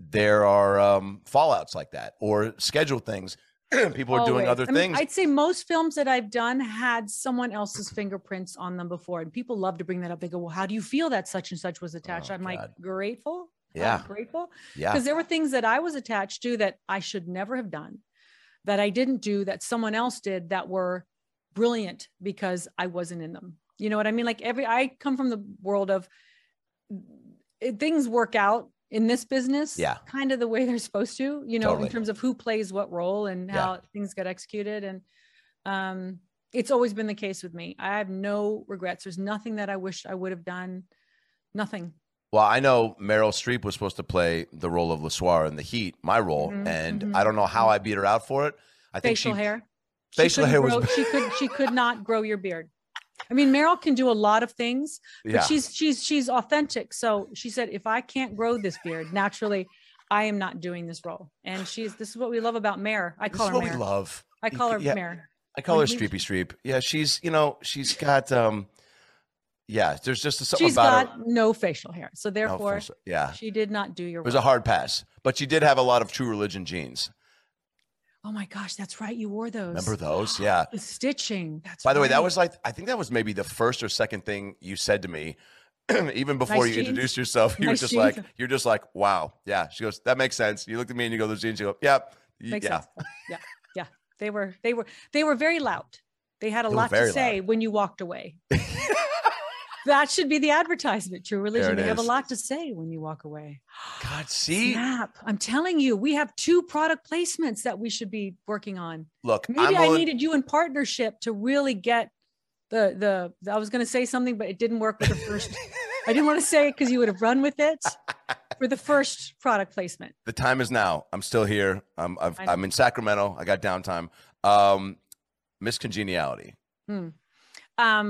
there are fallouts like that or scheduled things. People are doing other things. I'd say most films that I've done had someone else's fingerprints on them before. And people love to bring that up. They go, well, how do you feel that such and such was attached? I'm like, grateful. Yeah. I'm grateful. Yeah. Because there were things that I was attached to that I should never have done, that I didn't do, that someone else did, that were brilliant because I wasn't in them. You know what I mean? Like I come from the world of things work out in this business, kind of the way they're supposed to, you know, in terms of who plays what role and how things get executed. And it's always been the case with me. I have no regrets. There's nothing that I wish I would have done. Nothing. Well, I know Meryl Streep was supposed to play the role of Lesoir in The Heat, my role. Mm-hmm, and I don't know how I beat her out for it. I think facial hair. She could not grow your beard. I mean, Meryl can do a lot of things, but she's authentic. So she said, if I can't grow this beard naturally, I am not doing this role. And this is what we love about Mare. I call her Mare. I call her Streepy Streep. Yeah. She's, you know, she's got, there's just something about her. She's got no facial hair. So therefore, she did not do your role. It was a hard pass, but she did have a lot of True Religion jeans. Oh my gosh, that's right. You wore those. Remember those? Yeah. The stitching. By the way, that was like, I think that was maybe the first or second thing you said to me, even before introduced yourself. You were just jeans. Like, you're just like, wow. Yeah. She goes, that makes sense. You looked at me and you go, those jeans. You go, yep. Makes sense. Yeah. Yeah. They were very loud. They had a lot to say when you walked away. That should be the advertisement, True Religion. You have a lot to say when you walk away. God, see? Snap. I'm telling you, we have 2 product placements that we should be working on. Look, maybe I needed you in partnership to really get the I was going to say something, but it didn't work with the first. I didn't want to say it because you would have run with it for the first product placement. The time is now. I'm still here. I'm in Sacramento. I got downtime. Miss Congeniality.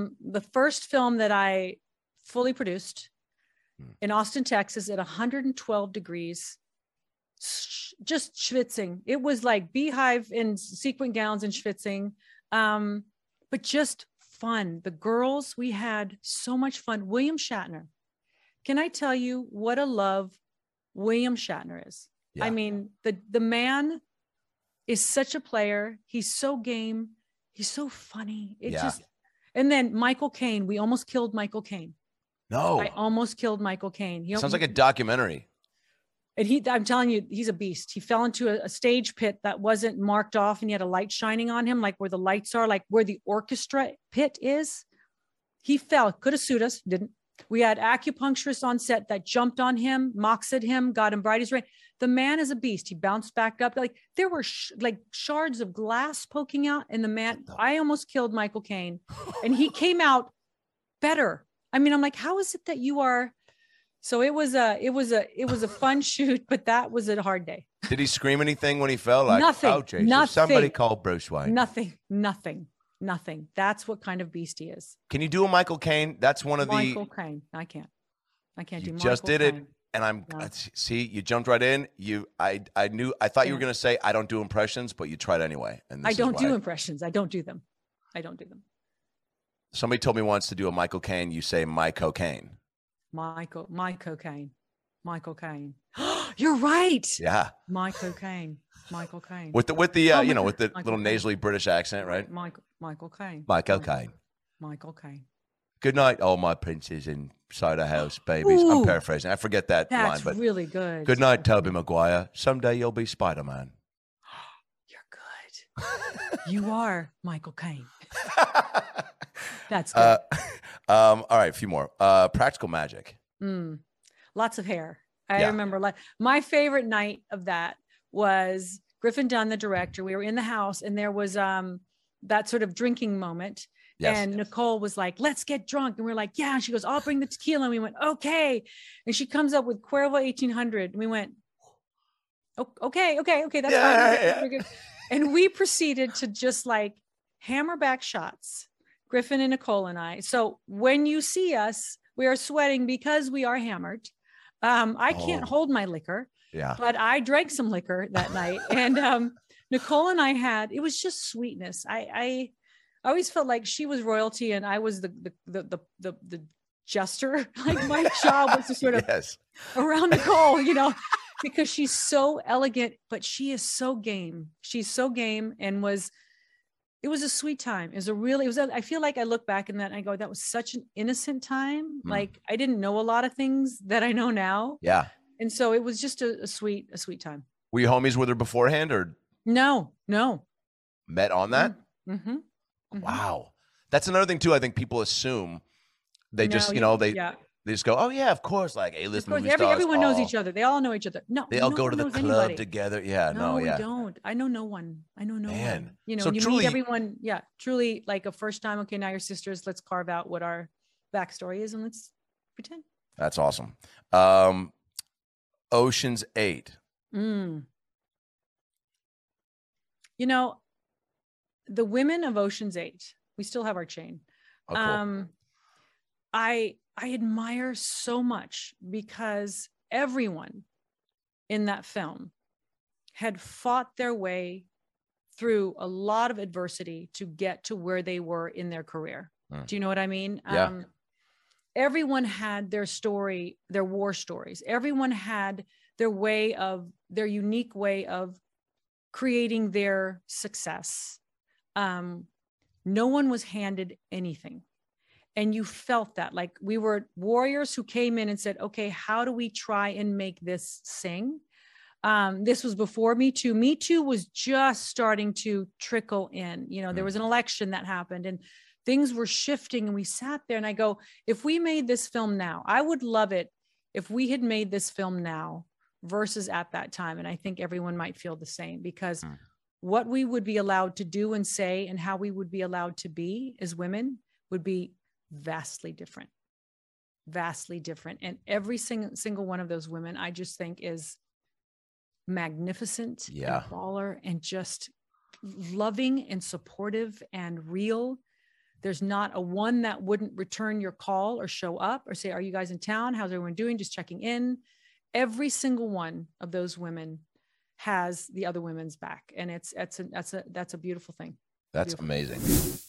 The first film that I fully produced, in Austin, Texas at 112 degrees, just schwitzing. It was like beehive in sequin gowns and schwitzing, but just fun. The girls, we had so much fun. William Shatner. Can I tell you what a love William Shatner is? Yeah. I mean, the man is such a player. He's so game. He's so funny. And then Michael Caine, we almost killed Michael Caine. No, I almost killed Michael Caine. He sounds like a documentary. And I'm telling you, he's a beast. He fell into a stage pit that wasn't marked off, and he had a light shining on him, like where the lights are, like where the orchestra pit is. He fell, could have sued us, didn't. We had acupuncturists on set that jumped on him, mocks at him, got him bright as rain. The man is a beast. He bounced back up. Like there were shards of glass poking out, and the man, I almost killed Michael Caine, and he came out better. I mean, I'm like, how is it that you are? So it was a fun shoot, but that was a hard day. Did he scream anything when he fell? Like, nothing. Oh, Jesus, nothing. Somebody called Bruce Wayne. Nothing. That's what kind of beast he is. Can you do a Michael Caine? That's one of Michael Caine. I can't do Michael. Just did Caine. It. And see, you jumped right in. I thought you were going to say, I don't do impressions, but you tried anyway. And this I don't do impressions. I don't do them. Somebody told me once to do a Michael Caine. You say my cocaine. Michael Caine. You're right. Yeah. Michael Caine. With the Michael little nasally British accent, right? Michael Caine. Good night, all my princes inside a house, babies. Ooh, I'm paraphrasing. I forget that line, but really good. Good night, Tobey Maguire. Someday you'll be Spider-Man. You're good. You are Michael Caine. That's good. All right, a few more. Practical Magic. Lots of hair. I remember my favorite night of that was Griffin Dunn, the director. We were in the house, and there was that sort of drinking moment. Yes. And Nicole was like, let's get drunk. And we're like, yeah. And she goes, I'll bring the tequila. And we went, okay. And she comes up with Cuervo 1800. And we went, okay. That's fine. Yeah. And we proceeded to just like hammer back shots. Griffin and Nicole and I. So when you see us, we are sweating because we are hammered. I can't hold my liquor, but I drank some liquor that night. And Nicole and I it was just sweetness. I always felt like she was royalty and I was the jester. Like my job was to sort of around Nicole, because she's so elegant, but she is so game. She's so game and it was a sweet time. I feel like I look back in that and I go, that was such an innocent time. Like I didn't know a lot of things that I know now. Yeah. And so it was just a sweet time. Were you homies with her beforehand or? No. Met on that? Mm-hmm. Wow. That's another thing too. I think people assume they just go, oh yeah, of course. Like A-list movie stars. Everyone knows each other. They all know each other. No. They all go to the club together. Yeah. No, we don't. I know no one. Man. So you meet everyone. Yeah. Truly like a first time. Okay. Now you're sisters. Let's carve out what our backstory is and let's pretend. That's awesome. Ocean's 8. The women of Ocean's 8, we still have our chain. Oh, cool. I admire so much because everyone in that film had fought their way through a lot of adversity to get to where they were in their career. Do you know what I mean? Yeah. Everyone had their story, their war stories. Everyone had their unique way of creating their success. No one was handed anything. And you felt that like we were warriors who came in and said, okay, how do we try and make this sing? This was before Me Too. Me Too was just starting to trickle in. There was an election that happened and things were shifting and we sat there and I go, if we made this film now, I would love it if we had made this film now versus at that time. And I think everyone might feel the same because what we would be allowed to do and say and how we would be allowed to be as women would be vastly different. And every single one of those women, I just think is magnificent and baller and just loving and supportive and real. There's not a one that wouldn't return your call or show up or say, are you guys in town? How's everyone doing? Just checking in. Every single one of those women has the other women's back. And that's a beautiful thing. That's amazing.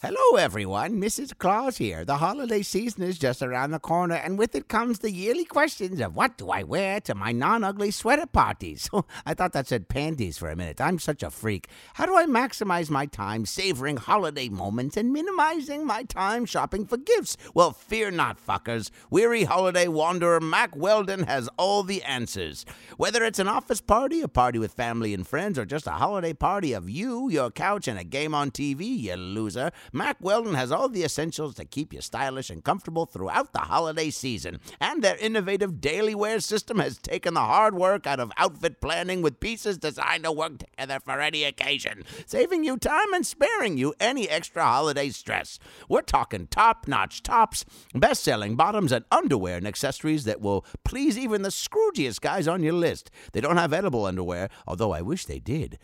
Hello, everyone. Mrs. Claus here. The holiday season is just around the corner, and with it comes the yearly questions of what do I wear to my non-ugly sweater parties? I thought that said panties for a minute. I'm such a freak. How do I maximize my time savoring holiday moments and minimizing my time shopping for gifts? Well, fear not, fuckers. Weary holiday wanderer Mac Weldon has all the answers. Whether it's an office party, a party with family and friends, or just a holiday party of you, your couch, and a game on TV, you loser. Mac Weldon has all the essentials to keep you stylish and comfortable throughout the holiday season. And their innovative daily wear system has taken the hard work out of outfit planning with pieces designed to work together for any occasion, saving you time and sparing you any extra holiday stress. We're talking top-notch tops, best-selling bottoms, and underwear and accessories that will please even the scroogiest guys on your list. They don't have edible underwear, although I wish they did.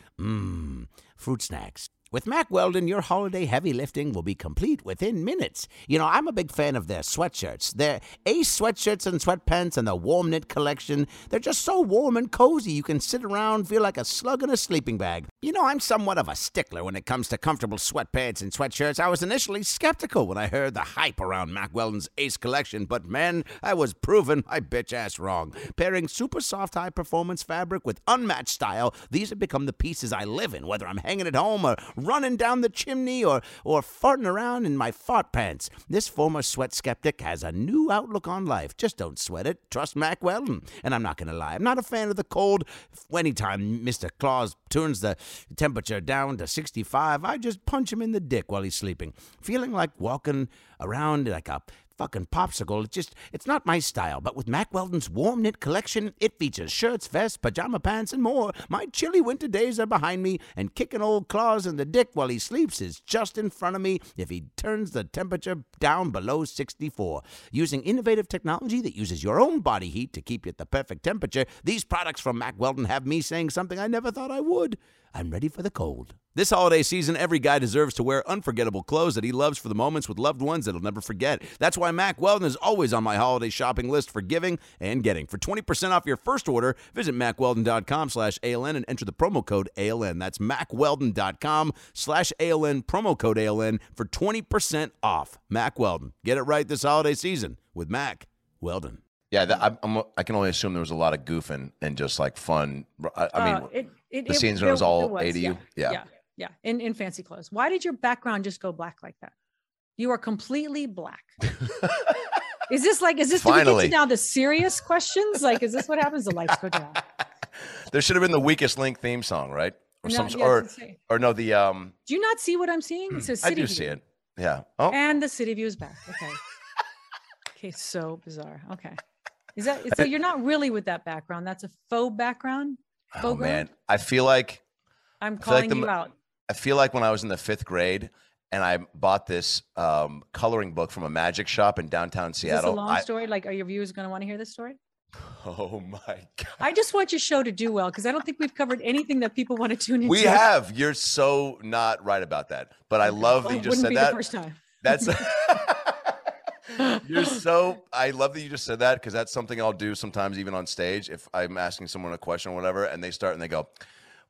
Fruit snacks. With Mac Weldon, your holiday heavy lifting will be complete within minutes. You know, I'm a big fan of their sweatshirts. Their Ace sweatshirts and sweatpants and the warm knit collection. They're just so warm and cozy you can sit around, feel like a slug in a sleeping bag. You know, I'm somewhat of a stickler when it comes to comfortable sweatpants and sweatshirts. I was initially skeptical when I heard the hype around Mac Weldon's Ace collection, but man, I was proven my bitch ass wrong. Pairing super soft high performance fabric with unmatched style, these have become the pieces I live in, whether I'm hanging at home or running down the chimney or farting around in my fart pants. This former sweat skeptic has a new outlook on life. Just don't sweat it. Trust Mac Weldon. And I'm not going to lie, I'm not a fan of the cold. Anytime Mr. Claus turns the temperature down to 65, I just punch him in the dick while he's sleeping. Feeling like walking around like a fucking popsicle. It's not my style, but with Mac Weldon's warm knit collection, it features shirts, vests, pajama pants, and more. My chilly winter days are behind me, and kicking old Claus in the dick while he sleeps is just in front of me if he turns the temperature down below 64. Using innovative technology that uses your own body heat to keep you at the perfect temperature, these products from Mac Weldon have me saying something I never thought I would. I'm ready for the cold. This holiday season, every guy deserves to wear unforgettable clothes that he loves for the moments with loved ones that he'll never forget. That's why Mac Weldon is always on my holiday shopping list for giving and getting. For 20% off your first order, visit MacWeldon.com/ALN and enter the promo code ALN. That's MacWeldon.com/ALN, promo code ALN for 20% off. Mac Weldon. Get it right this holiday season with Mac Weldon. Yeah, I can only assume there was a lot of goofing and just like fun. I mean, the scenes when it was all ADU. Yeah. In fancy clothes. Why did your background just go black like that? You are completely black. Is this finally, do we get to now the serious questions? Like, is this what happens? The lights go down. There should have been the Weakest Link theme song, right? Do you not see what I'm seeing? It says City View. I do see it. Yeah. Oh. And the City View is back. Okay. So bizarre. Okay. Is that so? You're not really with that background. That's a faux background. Oh man, I feel like I'm calling you out. I feel like when I was in the 5th grade and I bought this coloring book from a magic shop in downtown Seattle. Is this a long story? Like, are your viewers going to want to hear this story? Oh my God! I just want your show to do well because I don't think we've covered anything that people want to tune into. We have. You're so not right about that, but I love that you just said that. The first time. That's. I love that you just said that because that's something I'll do sometimes even on stage if I'm asking someone a question or whatever and they start and they go,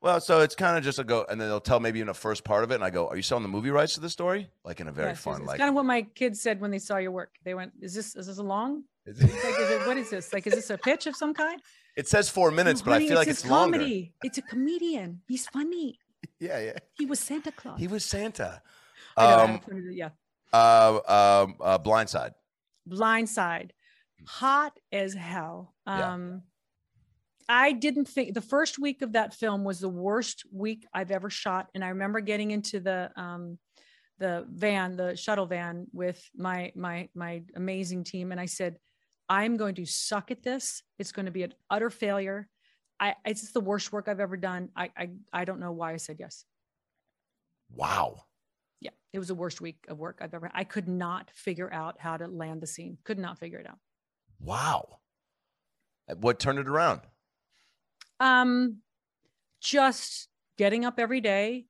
well, so it's kind of just a go, and then they'll tell maybe in the first part of it and I go, are you selling the movie rights to the story? Like in a very fun, it's like kind of what my kids said when they saw your work. They went, is this a long? What is this? Like, is this a pitch of some kind? It says 4 minutes, but I feel like it's longer. Comedy. It's a comedian. He's funny. Yeah. He was Santa Claus. Yeah. Blindside. Hot as hell. I didn't think the first week of that film was the worst week I've ever shot. And I remember getting into the shuttle van with my amazing team. And I said, I'm going to suck at this. It's going to be an utter failure. It's the worst work I've ever done. I don't know why I said yes. Wow. Yeah, it was the worst week of work I've ever had. I could not figure out how to land the scene. Could not figure it out. Wow. What turned it around? Just getting up every day,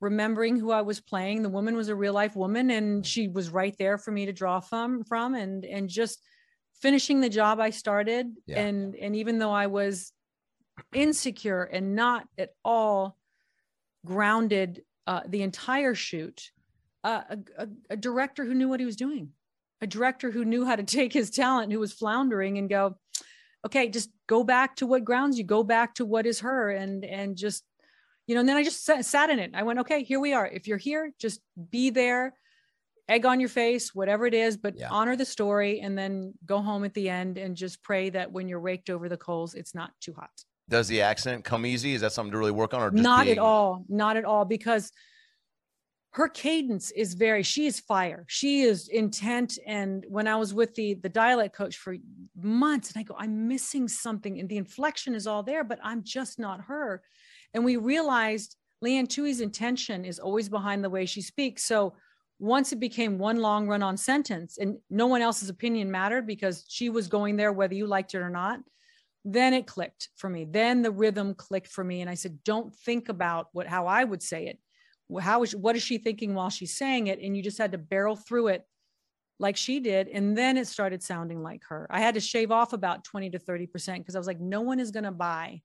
remembering who I was playing. The woman was a real life woman, and she was right there for me to draw from and just finishing the job I started. Yeah. And even though I was insecure and not at all grounded the entire shoot, a director who knew what he was doing, a director who knew how to take his talent, who was floundering, and go, okay, just go back to what grounds you, go back to what is her, and just, you know, and then I just sat in it. I went, okay, here we are. If you're here, just be there, egg on your face, whatever it is, but honor the story, and then go home at the end and just pray that when you're raked over the coals, it's not too hot. Does the accent come easy? Is that something to really work on, or just not at all? Not at all, because her cadence is she is fire. She is intent. And when I was with the dialect coach for months, and I go, I'm missing something, and the inflection is all there, but I'm just not her. And we realized Leanne Tui's intention is always behind the way she speaks. So once it became one long run on sentence and no one else's opinion mattered because she was going there, whether you liked it or not, then it clicked for me. Then the rhythm clicked for me. And I said, don't think about how I would say it. What is she thinking while she's saying it? And you just had to barrel through it like she did. And then it started sounding like her. I had to shave off about 20 to 30% because I was like, no one is going to buy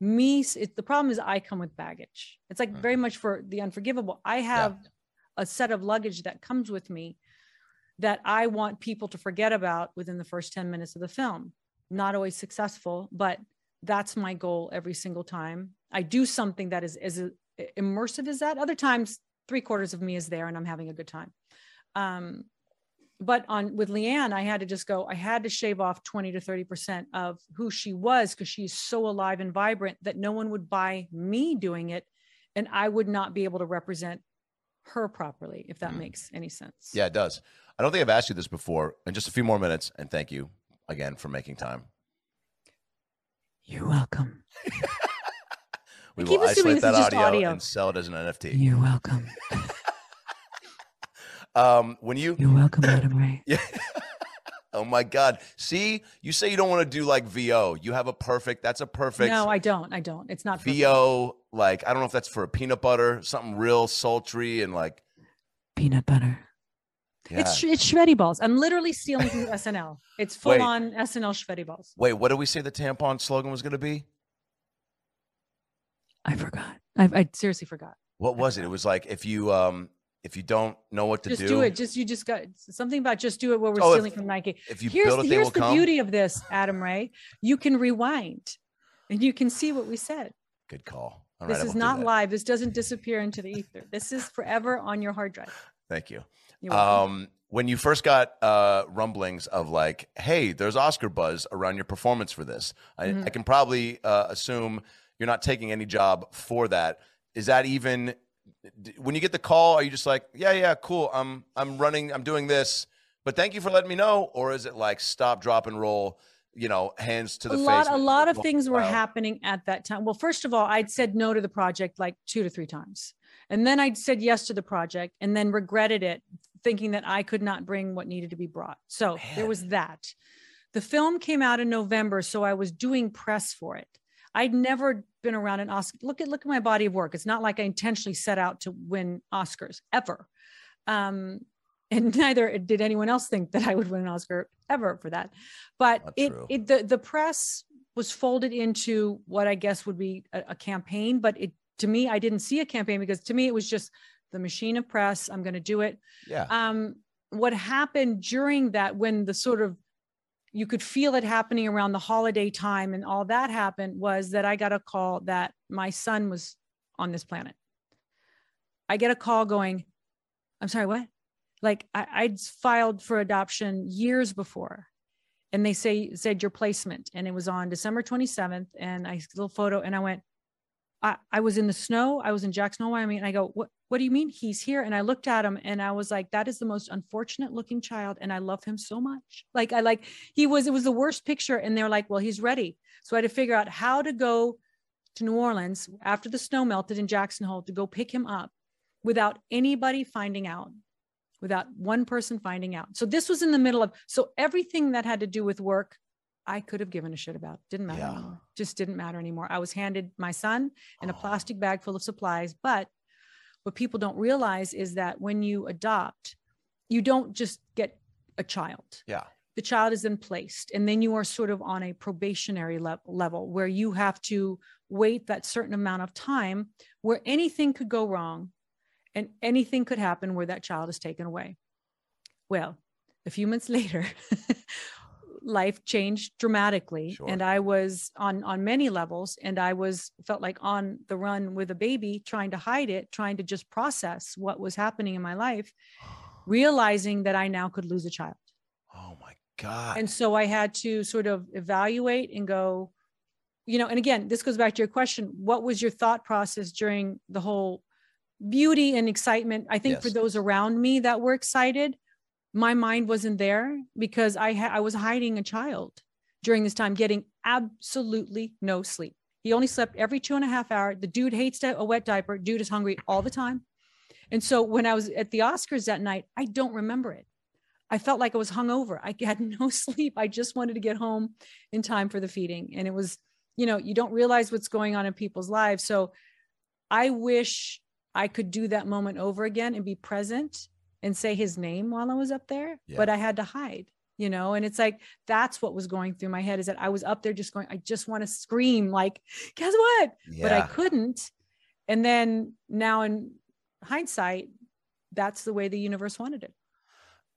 me. The problem is I come with baggage. It's like very much for The Unforgivable. I have a set of luggage that comes with me that I want people to forget about within the first 10 minutes of the film. Not always successful, but that's my goal every single time. I do something that is as immersive as that. Other times, 3/4 of me is there and I'm having a good time. But with Leanne, I had to shave off 20 to 30% of who she was because she's so alive and vibrant that no one would buy me doing it. And I would not be able to represent her properly, if that makes any sense. Yeah, it does. I don't think I've asked you this before. In just a few more minutes, and thank you again for making time. You're welcome. We will isolate that audio and sell it as an NFT. You're welcome. You're welcome, Adam Ray. Yeah. Oh my God. See, you say you don't want to do like VO. You have that's a perfect. No, I don't. It's not VO. Like, I don't know if that's for a peanut butter, something real sultry and like peanut butter. Yeah. It's Shreddy balls. I'm literally stealing from SNL. It's full on SNL Shreddy balls. Wait, what did we say the tampon slogan was going to be? I forgot. I seriously forgot. What was it? It was like, if you don't know what to do. Just do it. You just got something about just do it where we're stealing from Nike. If you build it, they will come. Here's the beauty of this, Adam Ray. You can rewind and you can see what we said. Good call. All right, this is not live. This doesn't disappear into the ether. This is forever on your hard drive. Thank you. When you first got rumblings of like, hey, there's Oscar buzz around your performance for this. I can probably assume you're not taking any job for that. Is that even when you get the call? Are you just like, yeah, cool. I'm doing this, but thank you for letting me know. Or is it like stop, drop and roll, you know, hands to the face? A lot of things were happening at that time. Well, first of all, I'd said no to the project like 2 to 3 times. And then I'd said yes to the project and then regretted it, thinking that I could not bring what needed to be brought. So there was that. The film came out in November. So I was doing press for it. I'd never been around an Oscar. Look at my body of work. It's not like I intentionally set out to win Oscars ever. And neither did anyone else think that I would win an Oscar ever for that. But the press was folded into what I guess would be a campaign. But to me, I didn't see a campaign because to me, it was just the machine of press. I'm going to do it. Yeah. What happened during that, when the sort of, you could feel it happening around the holiday time and all that happened, was that I got a call that my son was on this planet. I get a call going, I'm sorry, what? Like I'd filed for adoption years before. And they said your placement. And it was on December 27th. And I little photo. And I went, I was in the snow. I was in Jackson, Wyoming. And I go, what do you mean he's here? And I looked at him and I was like, that is the most unfortunate looking child. And I love him so much. Like it was the worst picture. And they're like, well, he's ready. So I had to figure out how to go to New Orleans after the snow melted in Jackson Hole to go pick him up without anybody finding out, without one person finding out. So this was in the middle of, so everything that had to do with work, I could have given a shit about. Didn't matter anymore. Just didn't matter anymore. I was handed my son and a plastic bag full of supplies, but what people don't realize is that when you adopt, you don't just get a child. Yeah. The child is then placed, and then you are sort of on a probationary level where you have to wait that certain amount of time where anything could go wrong and anything could happen where that child is taken away. Well, a few months later, life changed dramatically. Sure. And I was on many levels, and I felt like on the run with a baby, trying to hide it, trying to just process what was happening in my life, realizing that I now could lose a child. Oh my God. And so I had to sort of evaluate and go, you know, and again, this goes back to your question. What was your thought process during the whole beauty and excitement? I think yes. For those around me that were excited, my mind wasn't there because I was hiding a child during this time, getting absolutely no sleep. He only slept every 2.5 hours. The dude hates a wet diaper. Dude is hungry all the time. And so when I was at the Oscars that night, I don't remember it. I felt like I was hungover. I had no sleep. I just wanted to get home in time for the feeding. And it was, you know, you don't realize what's going on in people's lives. So I wish I could do that moment over again and be present and say his name while I was up there, yeah. But I had to hide, you know? And it's like, that's what was going through my head, is that I was up there just going, I just want to scream, like, guess what? Yeah. But I couldn't. And then now in hindsight, that's the way the universe wanted it.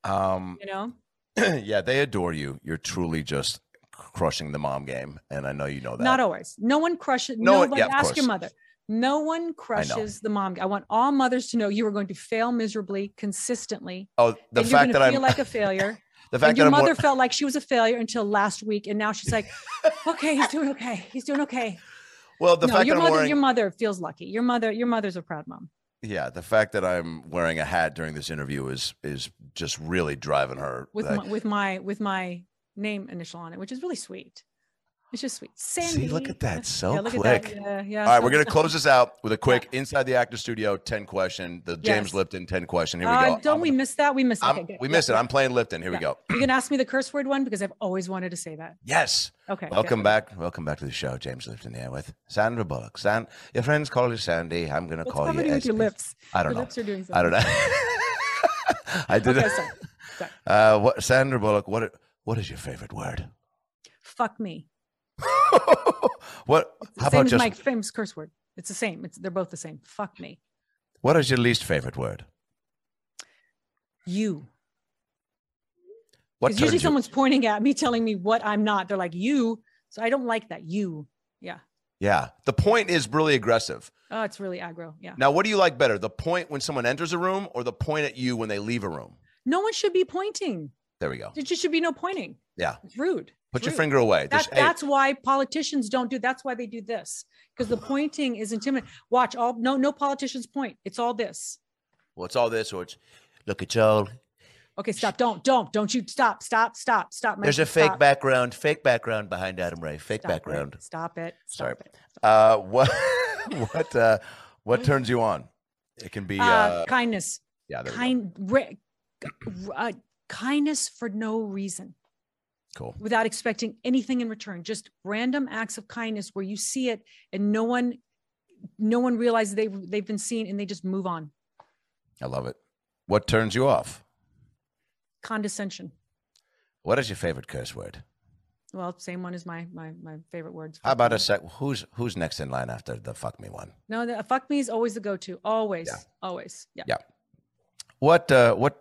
You know, yeah, they adore you. You're truly just crushing the mom game, and I know you know that. Not always. No one crushes. No one, ask your mother. No one crushes the mom. I want all mothers to know you are going to fail miserably, consistently. Oh, the fact that I feel like a failure. The fact that your mother felt like she was a failure until last week, and now she's like, "Okay, he's doing okay. He's doing okay." Well, the fact that your mother feels lucky. Your mother's a proud mom. Yeah, the fact that I'm wearing a hat during this interview is just really driving her with my name initial on it, which is really sweet. It's just sweet. Sandy. See, look at that, so yeah, quick. That. Yeah. All right, we're gonna close this out with a quick Inside the Actor Studio 10 question, the James Lipton 10 question. Here we go. We miss that? We miss it. Okay, we miss it. I'm playing Lipton. Here we go. You can ask me the curse word one because I've always wanted to say that. Yes. Okay. Welcome back. Welcome back to the show, James Lipton here with Sandra Bullock. Your friends call you Sandy. I'm gonna call you. With your lips. I don't know. Lips are doing something. I don't know. I did it. Okay, sorry. What, Sandra Bullock? What is your favorite word? Fuck me. What? How about just my famous curse word? It's the same. They're both the same. Fuck me. What is your least favorite word? You. Because usually someone's pointing at me, telling me what I'm not. They're like, you. So I don't like that. You. Yeah. Yeah. The point is really aggressive. Oh, it's really aggro. Yeah. Now, what do you like better? The point when someone enters a room, or the point at you when they leave a room? No one should be pointing. There we go. There just should be no pointing. Yeah. It's rude. Put your finger away. That's why politicians don't do. That's why they do this, because the pointing is intimidating. Watch no politicians point. It's all this. Well, it's all this, or it's look at Joel. Okay, stop. Don't you stop. There's a fake background. Fake background behind Adam Ray. Fake background. Stop it. Sorry. What turns you on? It can be kindness. Yeah. Kindness for no reason. Cool. Without expecting anything in return, just random acts of kindness where you see it and no one realizes they've been seen, and they just move on. I love it. What turns you off? Condescension. What is your favorite curse word? Well, same one as my favorite words. How about who's next in line after the fuck me one? No, the fuck me is always the go-to. Always, always. Yeah. Yeah. What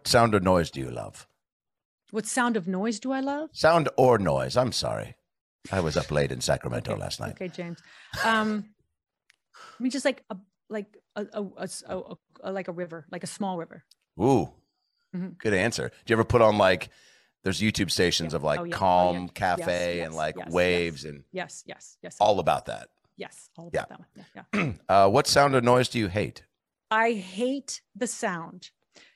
sound or noise do you love? What sound of noise do I love? Sound or noise. I'm sorry. I was up late in Sacramento last night. Okay, James. I mean, just like a river, like a small river. Ooh, good answer. Do you ever put on like, there's YouTube stations of like calm cafe and like waves and yes. All about that. Yes, all about that one. Yeah, yeah. What sound or noise do you hate? I hate the sound.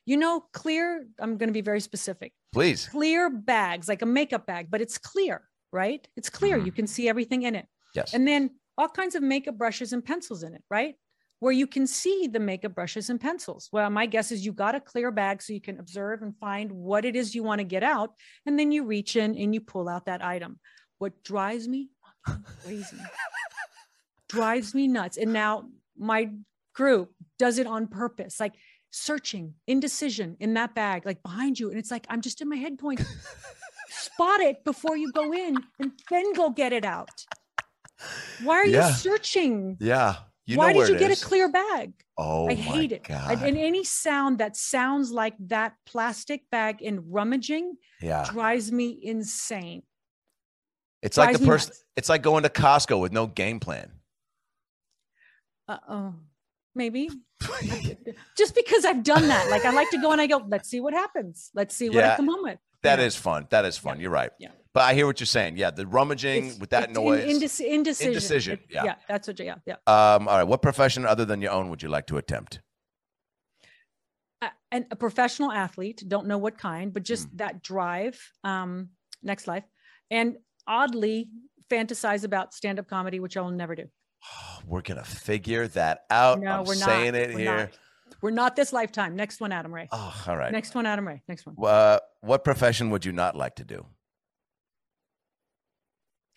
You know, clear, I'm going to be very specific. Please. Clear bags, like a makeup bag, but it's clear, right? It's clear. Mm-hmm. You can see everything in it. Yes. And then all kinds of makeup brushes and pencils in it, right? Where you can see the makeup brushes and pencils. Well, my guess is you got a clear bag so you can observe and find what it is you want to get out. And then you reach in and you pull out that item. What drives me nuts. And now my group does it on purpose, like searching, indecision in that bag, like behind you. And it's like, I'm just in my head point, spot it before you go in and then go get it out. Why are you searching? Yeah. You why know did you get is. A clear bag? Oh, I hate my it. God. And any sound that sounds like that plastic bag in rummaging drives me insane. It's like the person. Nuts. It's like going to Costco with no game plan. Uh-oh. Maybe just because I've done that. Like I like to go and I go, let's see what happens. Let's see what I come home with. That is fun. That is fun. Yeah. You're right. Yeah. But I hear what you're saying. Yeah. The rummaging with that noise. Indecision. Indecision. Yeah. Yeah. That's what yeah. All right. What profession other than your own would you like to attempt? And a professional athlete, don't know what kind, but just that drive, next life. And oddly fantasize about stand-up comedy, which I'll never do. We're going to figure that out. No, I'm we're saying not. It we're here. Not. We're not this lifetime. Next one, Adam Ray. Oh, all right. Next one, Adam Ray. Next one. What profession would you not like to do?